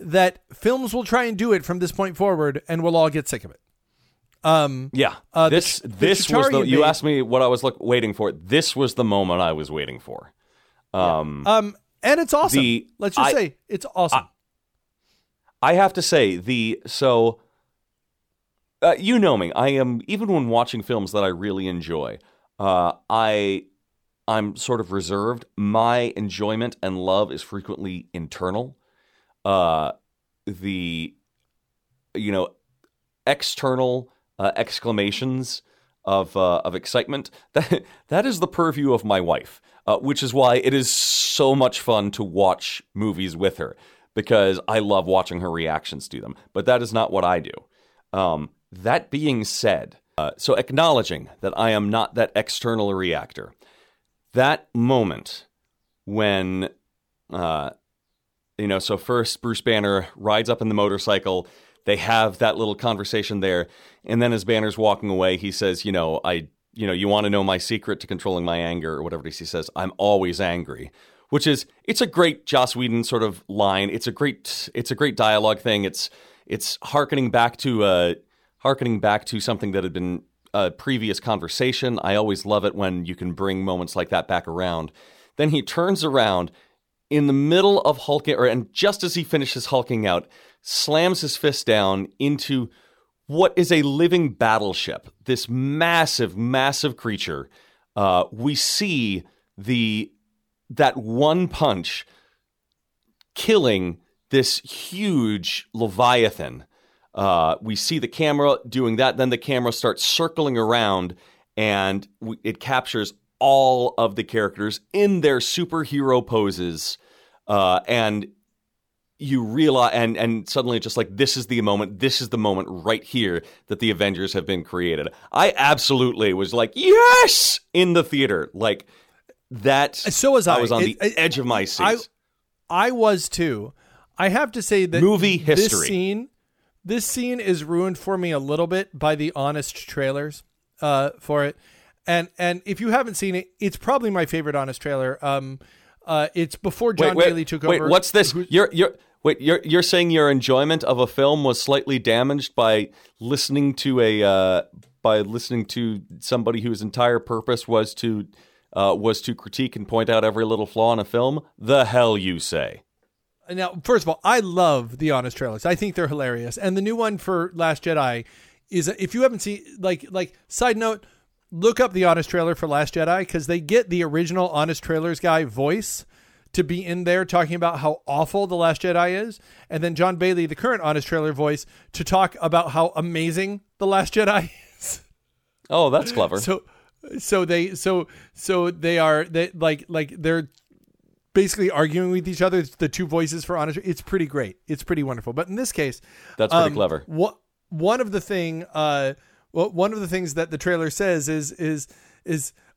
that films will try and do it from this point forward, and we'll all get sick of it. This was the... You asked me what I was waiting for. This was the moment I was waiting for. And it's awesome. Let's just say it's awesome. I have to say you know me. I am, even when watching films that I really enjoy, I'm sort of reserved. My enjoyment and love is frequently internal. External exclamations of excitement, that is the purview of my wife, which is why it is so much fun to watch movies with her, because I love watching her reactions to them. But that is not what I do. That being said, so acknowledging that I am not that external reactor, that moment when, so first Bruce Banner rides up in the motorcycle. They have that little conversation there. And then as Banner's walking away, he says, you want to know my secret to controlling my anger, or whatever it is he says, I'm always angry, which is, it's a great Joss Whedon sort of line. It's a great dialogue thing. It's harkening back to something that had been a previous conversation. I always love it when you can bring moments like that back around. Then he turns around in the middle of hulking, and just as he finishes hulking out, slams his fist down into what is a living battleship, this massive, massive creature. We see that one punch killing this huge Leviathan. We see the camera doing that. Then the camera starts circling around, and it captures all of the characters in their superhero poses, and you realize, and suddenly just this is the moment right here that the Avengers have been created. I absolutely was yes in the theater. That. So was I. I was on the edge of my seat. I was too. I have to say that movie history. This scene is ruined for me a little bit by the honest trailers for it. And if you haven't seen it, it's probably my favorite honest trailer. It's before John Daly took over. Wait, what's this? You're saying your enjoyment of a film was slightly damaged by listening to somebody whose entire purpose was to critique and point out every little flaw in a film? The hell you say? Now, first of all, I love the honest trailers. I think they're hilarious. And the new one for Last Jedi is, if you haven't seen, side note, look up the honest trailer for Last Jedi, because they get the original honest trailers guy voice to be in there talking about how awful The Last Jedi is. And then John Bailey, the current honest trailer voice, to talk about how amazing The Last Jedi is. Oh, that's clever. So they're basically arguing with each other. The two voices for honest. It's pretty great. It's pretty wonderful. But in this case, that's pretty clever. One of the things that the trailer says is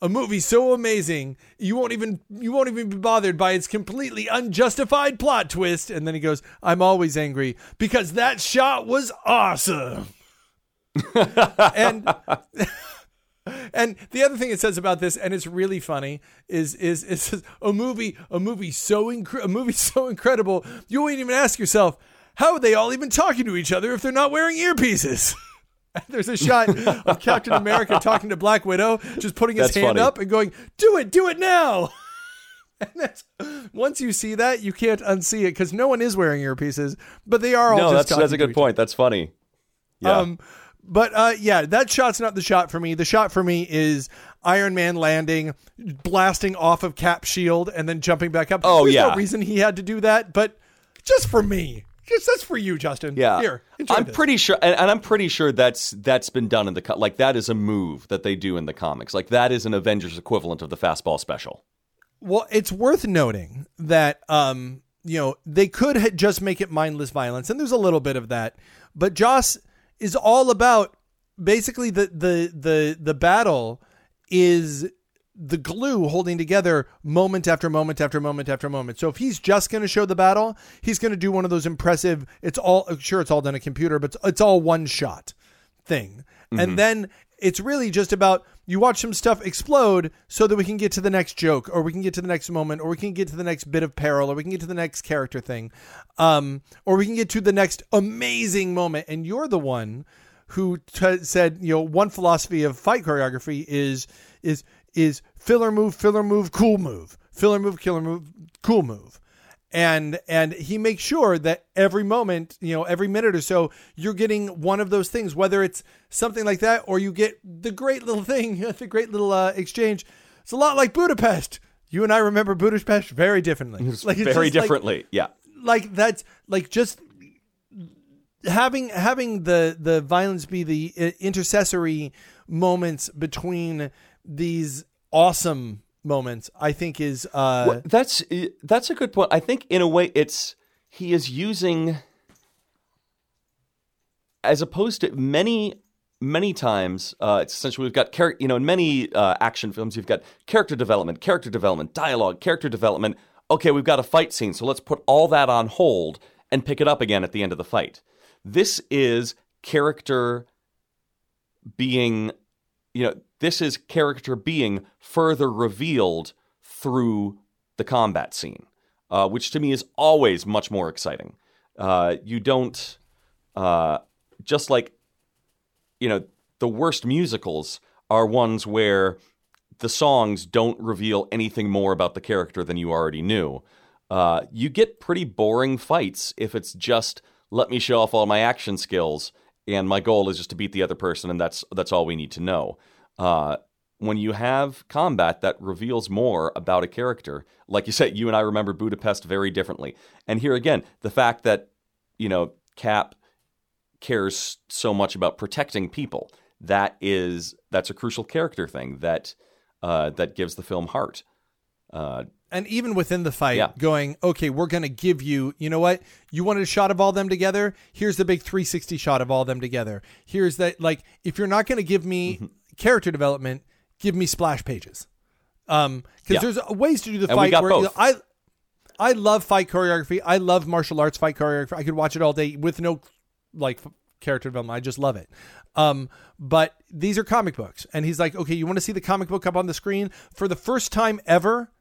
a movie so amazing you won't even be bothered by its completely unjustified plot twist. And then he goes, "I'm always angry because that shot was awesome." and the other thing it says about this, and it's really funny, is it says a movie so incredible you won't even ask yourself, how are they all even talking to each other if they're not wearing earpieces? There's a shot of Captain America talking to Black Widow, just putting his hand up and going, do it now. And once you see that, you can't unsee it, because no one is wearing earpieces, but they are all just talking. No, that's a good point. That's funny. Yeah. That shot's not the shot for me. The shot for me is Iron Man landing, blasting off of Cap's shield, and then jumping back up. Oh, There's no reason he had to do that, but just for me. That's for you, Justin. Yeah, here. I'm pretty sure that's been done in the that is a move that they do in the comics. That is an Avengers equivalent of the fastball special. Well, it's worth noting that they could just make it mindless violence, and there's a little bit of that. But Joss is all about basically the battle is the glue holding together moment after moment after moment after moment. So if he's just going to show the battle, he's going to do one of those impressive, it's all done on a computer, but it's all one shot thing. Mm-hmm. And then it's really just about, you watch some stuff explode so that we can get to the next joke, or we can get to the next moment, or we can get to the next bit of peril, or we can get to the next character thing, or we can get to the next amazing moment. And you're the one who said, you know, one philosophy of fight choreography is filler move, cool move, filler move, killer move, cool move. And he makes sure that every moment, you know, every minute or so, you're getting one of those things, whether it's something like that, or you get the great little thing, the great little exchange. It's a lot like Budapest. You and I remember Budapest very differently. Yeah. Like that's like just having the violence be the intercessory moments between these awesome moments, I think is that's a good point. I think in a way he is using, as opposed to many times, it's essentially we've got in many action films you've got character development, dialogue, character development. Okay, we've got a fight scene, so let's put all that on hold and pick it up again at the end of the fight. This is character being, further revealed through the combat scene, which to me is always much more exciting. You don't, just like, the worst musicals are ones where the songs don't reveal anything more about the character than you already knew. You get pretty boring fights if it's just, let me show off all my action skills and my goal is just to beat the other person, and that's all we need to know. When you have combat that reveals more about a character, like you said, you and I remember Budapest very differently. And here again, the fact that, Cap cares so much about protecting people, that's a crucial character thing that gives the film heart. And even within the fight, going, okay, we're going to give you, what? You wanted a shot of all them together? Here's the big 360 shot of all them together. Here's that, like, if you're not going to give me character development, give me splash pages. Because there's ways to do the fight. I love fight choreography. I love martial arts fight choreography. I could watch it all day with no, character development. I just love it. But these are comic books. And he's like, okay, you want to see the comic book up on the screen? For the first time ever,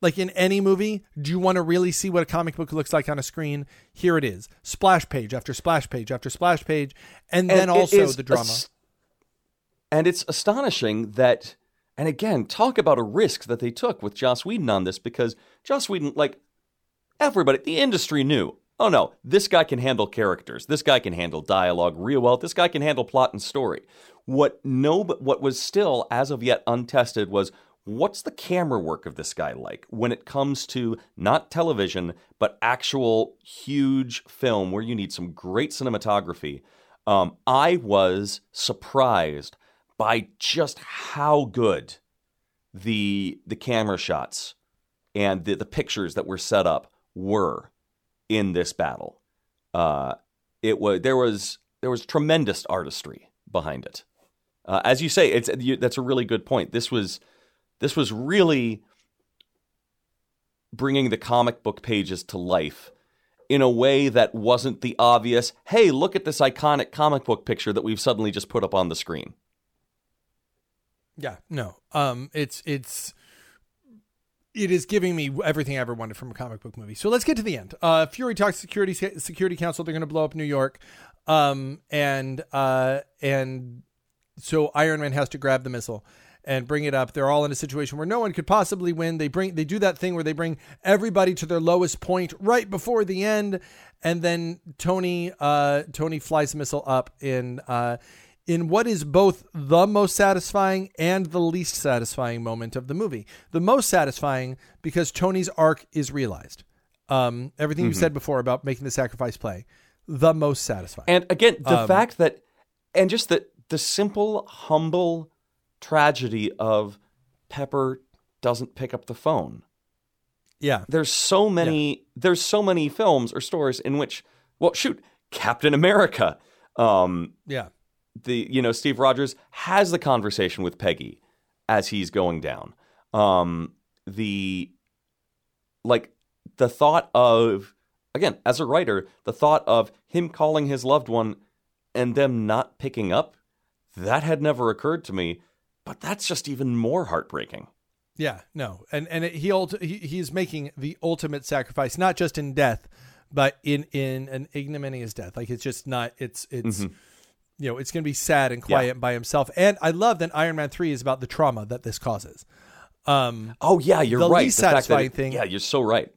like in any movie, do you want to really see what a comic book looks like on a screen? Here it is. Splash page after splash page after splash page. And then also the drama. And it's astonishing that, and again, talk about a risk that they took with Joss Whedon on this, because Joss Whedon, everybody, the industry knew, oh no, this guy can handle characters. This guy can handle dialogue real well. This guy can handle plot and story. What was still, as of yet, untested was, what's the camera work of this guy like when it comes to not television, but actual huge film where you need some great cinematography? I was surprised by just how good the camera shots and the pictures that were set up were in this battle. There was tremendous artistry behind it. As you say, that's a really good point. This was really bringing the comic book pages to life in a way that wasn't the obvious, hey, look at this iconic comic book picture that we've suddenly just put up on the screen. Yeah, no. It is giving me everything I ever wanted from a comic book movie. So let's get to the end. Fury talks Security Council. They're going to blow up New York. And so Iron Man has to grab the missile and bring it up. They're all in a situation where no one could possibly win. They do that thing where they bring everybody to their lowest point right before the end. And then Tony flies the missile up in what is both the most satisfying and the least satisfying moment of the movie. The most satisfying because Tony's arc is realized. Everything you said before about making the sacrifice play, the most satisfying. And again, the fact that, and just the simple, humble tragedy of Pepper doesn't pick up the phone. Yeah. There's so many films or stories in which, Captain America. Steve Rogers has the conversation with Peggy as he's going down. The thought of, again, as a writer, the thought of him calling his loved one and them not picking up, that had never occurred to me, but that's just even more heartbreaking. Yeah, no. He's making the ultimate sacrifice, not just in death, but in an ignominious death. Like, it's just not, it's mm-hmm. you know, it's going to be sad and quiet by himself. And I love that Iron Man 3 is about the trauma that this causes. Oh yeah, you're the right. Least satisfying thing. Yeah, you're so right.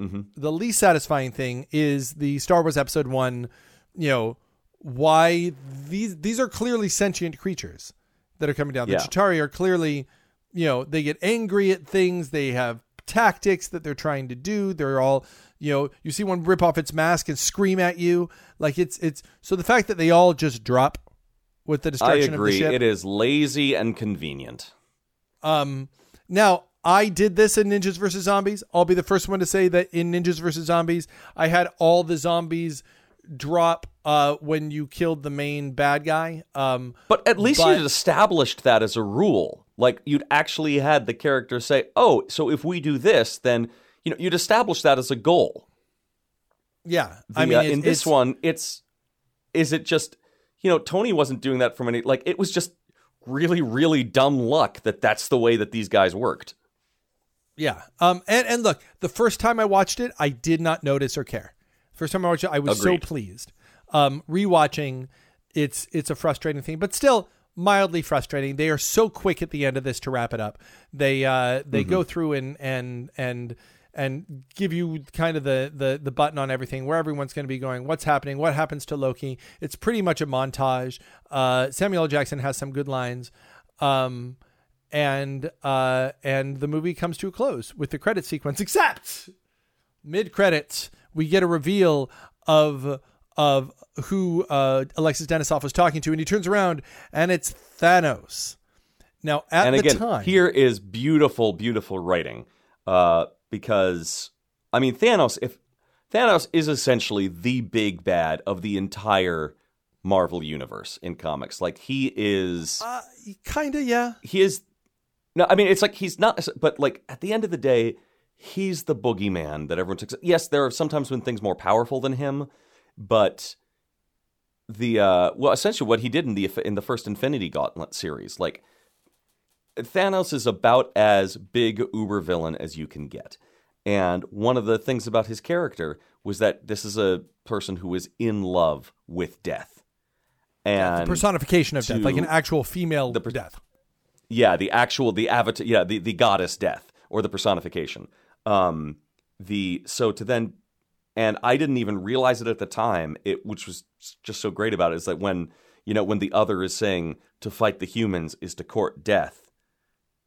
Mm-hmm. The least satisfying thing is the Star Wars Episode 1, you know, why these are clearly sentient creatures that are coming down. The Chitauri are clearly, you know, they get angry at things. They have tactics that they're trying to do. They're all, you know, you see one rip off its mask and scream at you. Like it's so the fact that they all just drop with the destruction of the ship. I agree. It is lazy and convenient. Now, I did this in Ninjas vs. Zombies. I'll be the first one to say that in Ninjas vs. Zombies, I had all the zombies drop when you killed the main bad guy. But at least you had established that as a rule. Like, you'd actually had the character say, oh, so if we do this, then, you know, you'd establish that as a goal. Yeah. Is it just, you know, Tony wasn't doing that from any, like, it was just really, really dumb luck that that's the way that these guys worked. Yeah. And look, the first time I watched it, I did not notice or care. First time I watched it, I was so pleased. Rewatching, it's a frustrating thing, but still mildly frustrating. They are so quick at the end of this to wrap it up. They go through and give you kind of the button on everything, where everyone's going to be going, what's happening, what happens to Loki. It's pretty much a montage. Samuel L. Jackson has some good lines. And the movie comes to a close with the credit sequence, except mid-credits, we get a reveal of who Alexis Denisof was talking to, and he turns around and it's Thanos. Now, at the time... here is beautiful, beautiful writing. Because, I mean, Thanos is essentially the big bad of the entire Marvel universe in comics. Like, he is... kinda, yeah. He is... No, I mean, it's like he's not... But, like, at the end of the day, he's the boogeyman that everyone takes... Yes, there have sometimes been things more powerful than him, but the... well, essentially what he did in the first Infinity Gauntlet series, like... Thanos is about as big uber villain as you can get. And one of the things about his character was that this is a person who is in love with death. And the personification of death, like an actual female death. Yeah, the avatar, the goddess death, or the personification. And I didn't even realize it at the time, which was just so great about it, is that when the other is saying to fight the humans is to court death,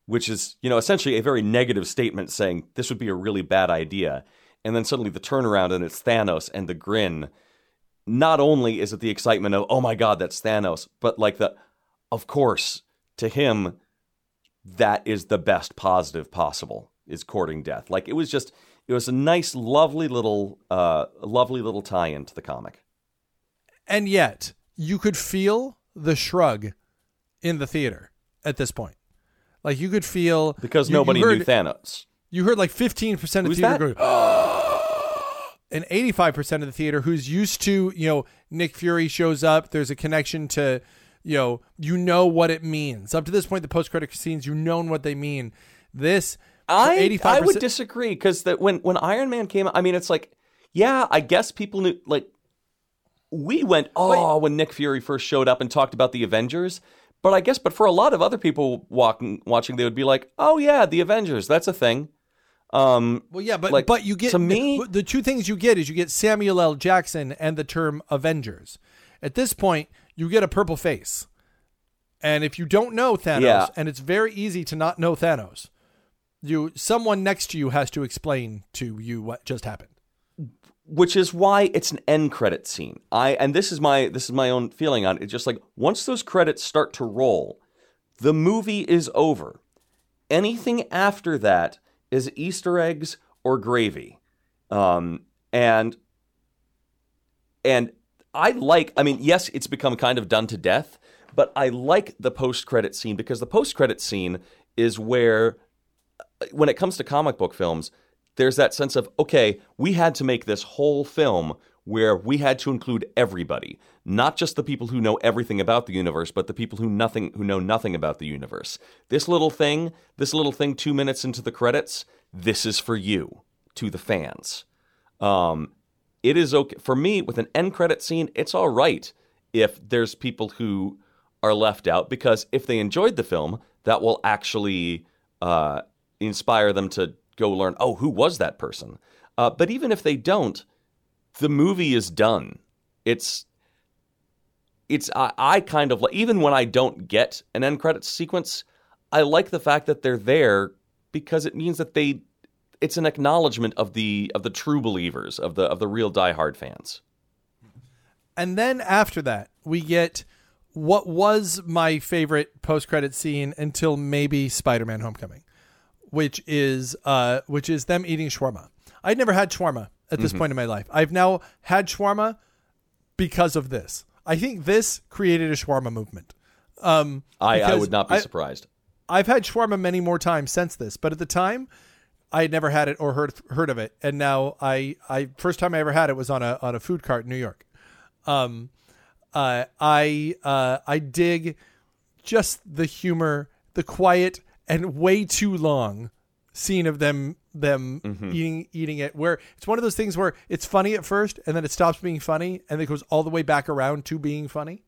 which is, you know, essentially a very negative statement saying this would be a really bad idea. And then suddenly the turnaround, and it's Thanos, and the grin. Not only is it the excitement of, oh my God, that's Thanos, but like of course, to him, that is the best positive possible, is courting death. Like, it was a nice, lovely little tie into the comic. And yet you could feel the shrug in the theater at this point. Like, you could feel... Because nobody knew Thanos. You heard, like, 15% of the theater going... and 85% of the theater who's used to, you know, Nick Fury shows up. There's a connection to, you know what it means. Up to this point, the post-credit scenes, you know what they mean. This, 85%... I would disagree, because when Iron Man came out, I mean, it's like, yeah, I guess people knew... Like, we went, when Nick Fury first showed up and talked about the Avengers... But I guess, for a lot of other people watching, they would be like, "Oh yeah, the Avengers, that's a thing." But you get, to me, the two things you get is you get Samuel L. Jackson and the term Avengers. At this point, you get a purple face, and if you don't know Thanos, and it's very easy to not know Thanos, someone next to you has to explain to you what just happened. Which is why it's an end credit scene. This is my own feeling on it. It's just like, once those credits start to roll, the movie is over. Anything after that is Easter eggs or gravy. Yes, it's become kind of done to death, but I like the post credit scene, because the post credit scene is where when it comes to comic book films, there's that sense of, okay, we had to make this whole film where we had to include everybody, not just the people who know everything about the universe, but the people who know nothing about the universe. This little thing 2 minutes into the credits, this is for you, to the fans. It is okay for me with an end credit scene. It's all right if there's people who are left out, because if they enjoyed the film, that will actually inspire them to go learn, oh, who was that person? But even if they don't, the movie is done. I kind of like, even when I don't get an end credits sequence, I like the fact that they're there, because it means that it's an acknowledgement of the true believers, of the real diehard fans. And then after that, we get what was my favorite post-credit scene until maybe Spider-Man: Homecoming, which is them eating shawarma. I'd never had shawarma at this point in my life. I've now had shawarma because of this. I think this created a shawarma movement. I would not be surprised. I've had shawarma many more times since this, but at the time, I had never had it or heard of it. And now I first time I ever had it was on a food cart in New York. I dig just the humor, the quiet and way too long scene of them eating it, where it's one of those things where it's funny at first and then it stops being funny and it goes all the way back around to being funny.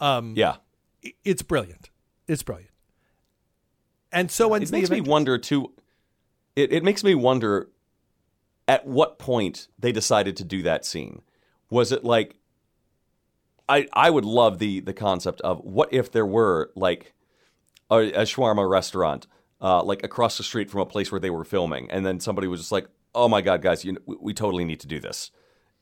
Yeah, it's brilliant. It's brilliant. And so ends the Avengers. It makes me wonder at what point they decided to do that scene. Was it like, I would love the concept of what if there were like a shawarma restaurant like across the street from a place where they were filming, and then somebody was just like, "Oh my God, guys, we totally need to do this."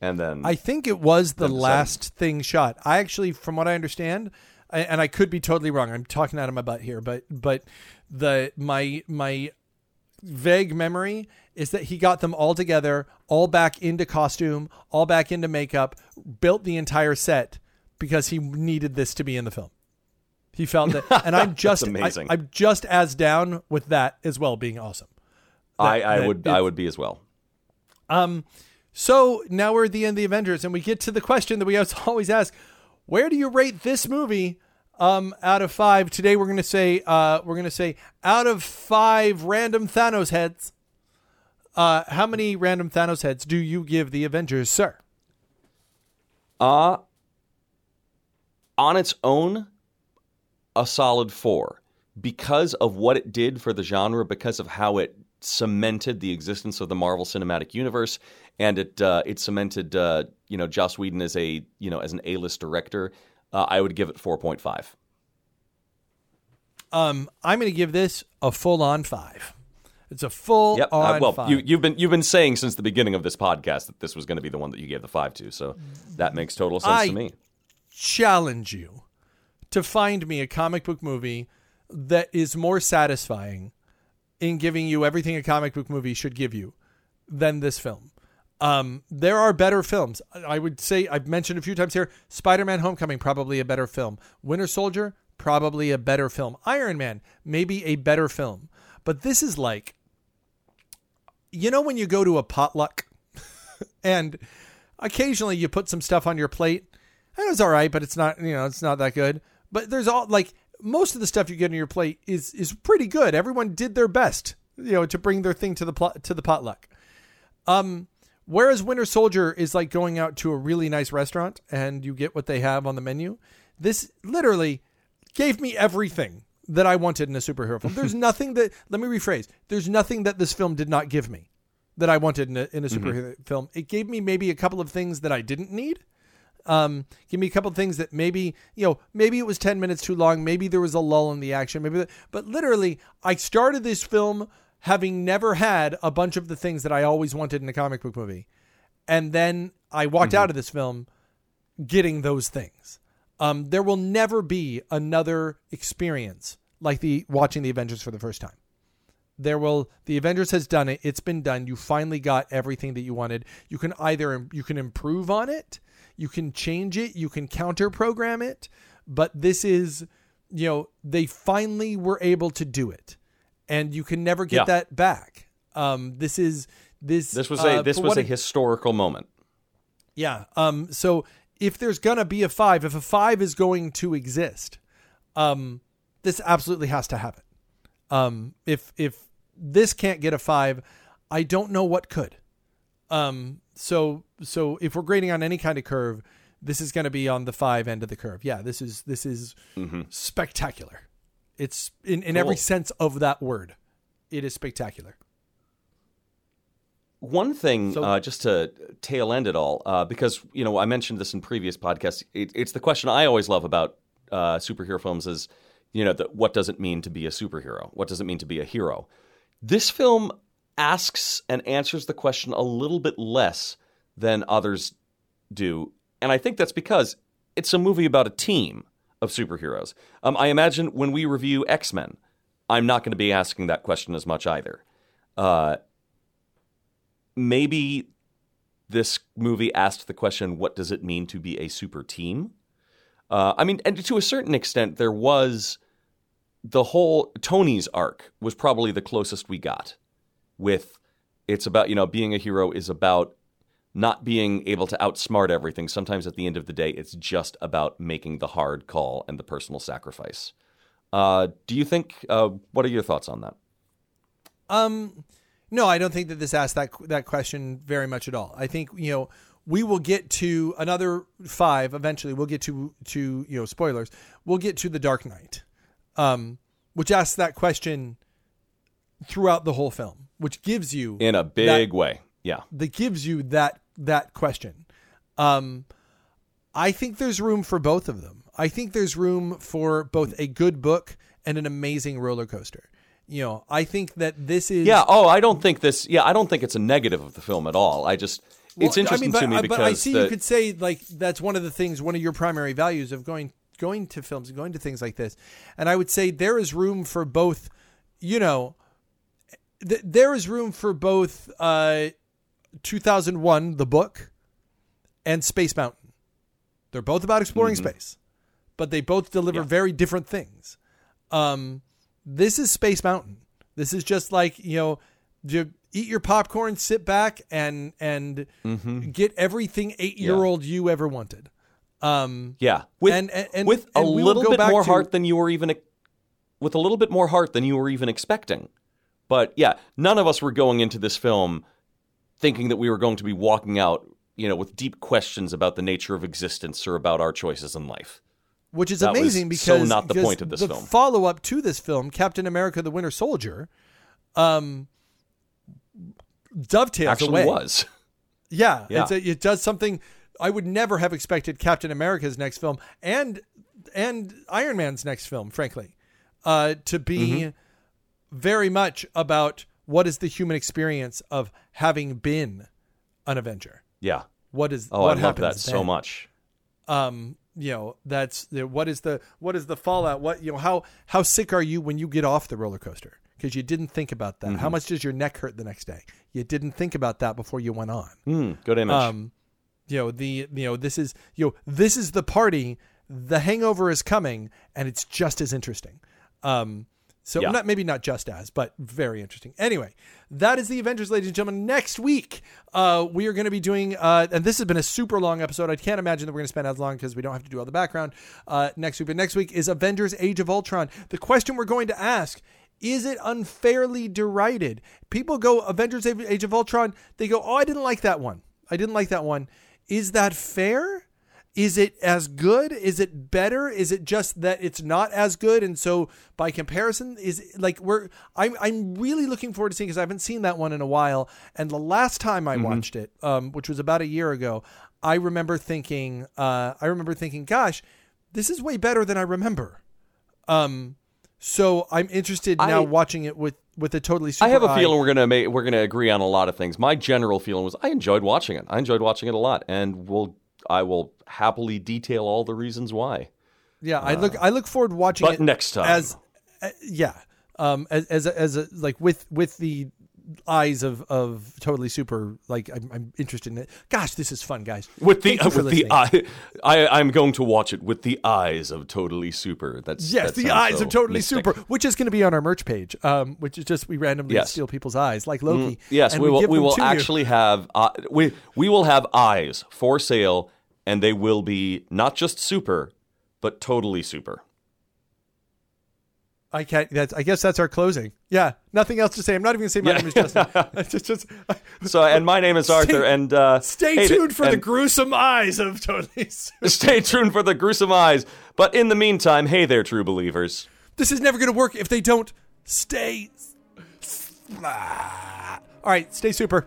And then I think it was the last thing shot. I actually, from what I understand, and I could be totally wrong, I'm talking out of my butt here, but my vague memory is that he got them all together, all back into costume, all back into makeup, built the entire set because he needed this to be in the film. He felt that, and I'm just amazing. I'm just as down with that as well being awesome. I would be as well. So now we're at the end of the Avengers, and we get to the question that we always ask: where do you rate this movie out of 5? Today we're going to say out of 5 random Thanos heads. How many random Thanos heads do you give the Avengers, sir? On its own, a solid 4, because of what it did for the genre, because of how it cemented the existence of the Marvel Cinematic Universe, and it cemented Joss Whedon as an A-list director. I would give it 4.5. I'm going to give this a full-on 5. It's a full-on 5. You've been saying since the beginning of this podcast that this was going to be the one that you gave the 5 to, so that makes total sense to me. I challenge you to find me a comic book movie that is more satisfying in giving you everything a comic book movie should give you than this film. There are better films. I would say, I've mentioned a few times here, Spider-Man: Homecoming, probably a better film. Winter Soldier, probably a better film. Iron Man, maybe a better film. But this is like, you know, when you go to a potluck and occasionally you put some stuff on your plate and it's all right, but it's not that good. But there's most of the stuff you get on your plate is pretty good. Everyone did their best, to bring their thing to the potluck. Whereas Winter Soldier is like going out to a really nice restaurant and you get what they have on the menu. This literally gave me everything that I wanted in a superhero film. There's nothing that, let me rephrase. There's nothing that this film did not give me that I wanted in a superhero film. It gave me maybe a couple of things that I didn't need. Give me a couple of things that maybe it was 10 minutes too long. Maybe there was a lull in the action. But literally, I started this film having never had a bunch of the things that I always wanted in a comic book movie. And then I walked out of this film getting those things. There will never be another experience like watching the Avengers for the first time. The Avengers has done it. It's been done. You finally got everything that you wanted. You can either improve on it, you can change it, you can counter program it, but this is, they finally were able to do it. and you can never get that back. This was a historical moment. Yeah. So if there's gonna be a 5, if a 5 is going to exist, this absolutely has to happen. If this can't get a 5, I don't know what could. So if we're grading on any kind of curve, this is going to be on the 5 end of the curve. Yeah, this is mm-hmm. spectacular. It's in every sense of that word. It is spectacular. One thing, just to tail end it all, because, you know, I mentioned this in previous podcasts. It's the question I always love about superhero films is, you know, what does it mean to be a superhero? What does it mean to be a hero? This film asks and answers the question a little bit less than others do. And I think that's because it's a movie about a team of superheroes. I imagine when we review X-Men, I'm not going to be asking that question as much either. Maybe this movie asked the question, what does it mean to be a super team? I mean, and to a certain extent, there was the whole Tony's arc was probably the closest we got with it's about, you know, being a hero is about not being able to outsmart everything. Sometimes at the end of the day, it's just about making the hard call and the personal sacrifice. Do you think, what are your thoughts on that? No, I don't think that this asked that question very much at all. I think, you know, we will get to another 5. Eventually we'll get to, you know, spoilers. We'll get to The Dark Knight, which asks that question throughout the whole film, which gives you in a big way. Yeah, that gives you that question. I think there's room for both of them. I think there's room for both a good book and an amazing roller coaster. You know, I think that this is. Yeah. Oh, I don't think this. Yeah, I don't think it's a negative of the film at all. I just it's interesting to me because. But I see you could say like that's one of the things, one of your primary values of going to films and going to things like this, and I would say there is room for both. You know, there is room for both. 2001, the book, and Space Mountain. They're both about exploring mm-hmm. space, but they both deliver very different things. This is Space Mountain. This is just like, you know, you eat your popcorn, sit back, and mm-hmm. get everything 8-year-old you ever wanted. With a little bit more heart than you were even expecting. But yeah, none of us were going into this film thinking that we were going to be walking out, you know, with deep questions about the nature of existence or about our choices in life. Which is amazing because so not the point of this film. The follow-up to this film, Captain America: The Winter Soldier, dovetails away. Actually was. Yeah, yeah. It does something I would never have expected Captain America's next film and Iron Man's next film, frankly, to be mm-hmm. very much about what is the human experience of having been an Avenger? Yeah. What is? Oh, what I love that then? So much. You know, that's what is the fallout? What, you know, how sick are you when you get off the roller coaster because you didn't think about that? Mm-hmm. How much does your neck hurt the next day? You didn't think about that before you went on. Good image. You know this is the party. The hangover is coming, and it's just as interesting. So not just as, but very interesting. Anyway, that is the Avengers, ladies and gentlemen. Next week, we are going to be doing, and this has been a super long episode. I can't imagine that we're going to spend as long because we don't have to do all the background next week. But next week is Avengers Age of Ultron. The question we're going to ask, is it unfairly derided? People go, Avengers Age of Ultron, they go, oh, I didn't like that one. Is that fair? Is it as good? Is it better? Is it just that it's not as good? And so by comparison is like I'm really looking forward to seeing, cause I haven't seen that one in a while. And the last time I mm-hmm. watched it, which was about a year ago, I remember thinking, gosh, this is way better than I remember. So I'm interested now watching it with a totally super I have a feeling we're going to agree on a lot of things. My general feeling was I enjoyed watching it. A lot, and I will happily detail all the reasons why. Yeah, I look forward to watching it next time. As like with the eyes of Totally Super, like I'm interested in it. Gosh, this is fun, guys. I'm going to watch it with the eyes of Totally Super. That's the eyes of Totally Super, which is going to be on our merch page. Which is just we randomly steal people's eyes, like Loki. We will have eyes for sale, and they will be not just super, but Totally Super. I guess that's our closing. Yeah, nothing else to say. I'm not even going to say my name is Justin. And my name is Arthur. Stay tuned for the gruesome eyes of Totally Super. Stay tuned for the gruesome eyes. But in the meantime, hey there, true believers. This is never going to work if they don't stay. All right, stay super.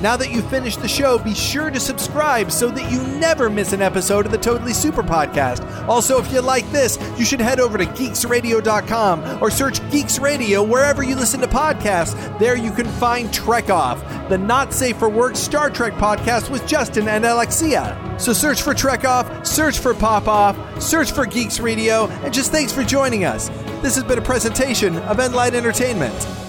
Now that you've finished the show, be sure to subscribe so that you never miss an episode of the Totally Super Podcast. Also, if you like this, you should head over to geeksradio.com or search Geeks Radio wherever you listen to podcasts. There you can find Trek Off, the not safe for work Star Trek podcast with Justin and Alexia. So search for Trek Off, search for Pop Off, search for Geeks Radio, and just thanks for joining us. This has been a presentation of Enlight Entertainment.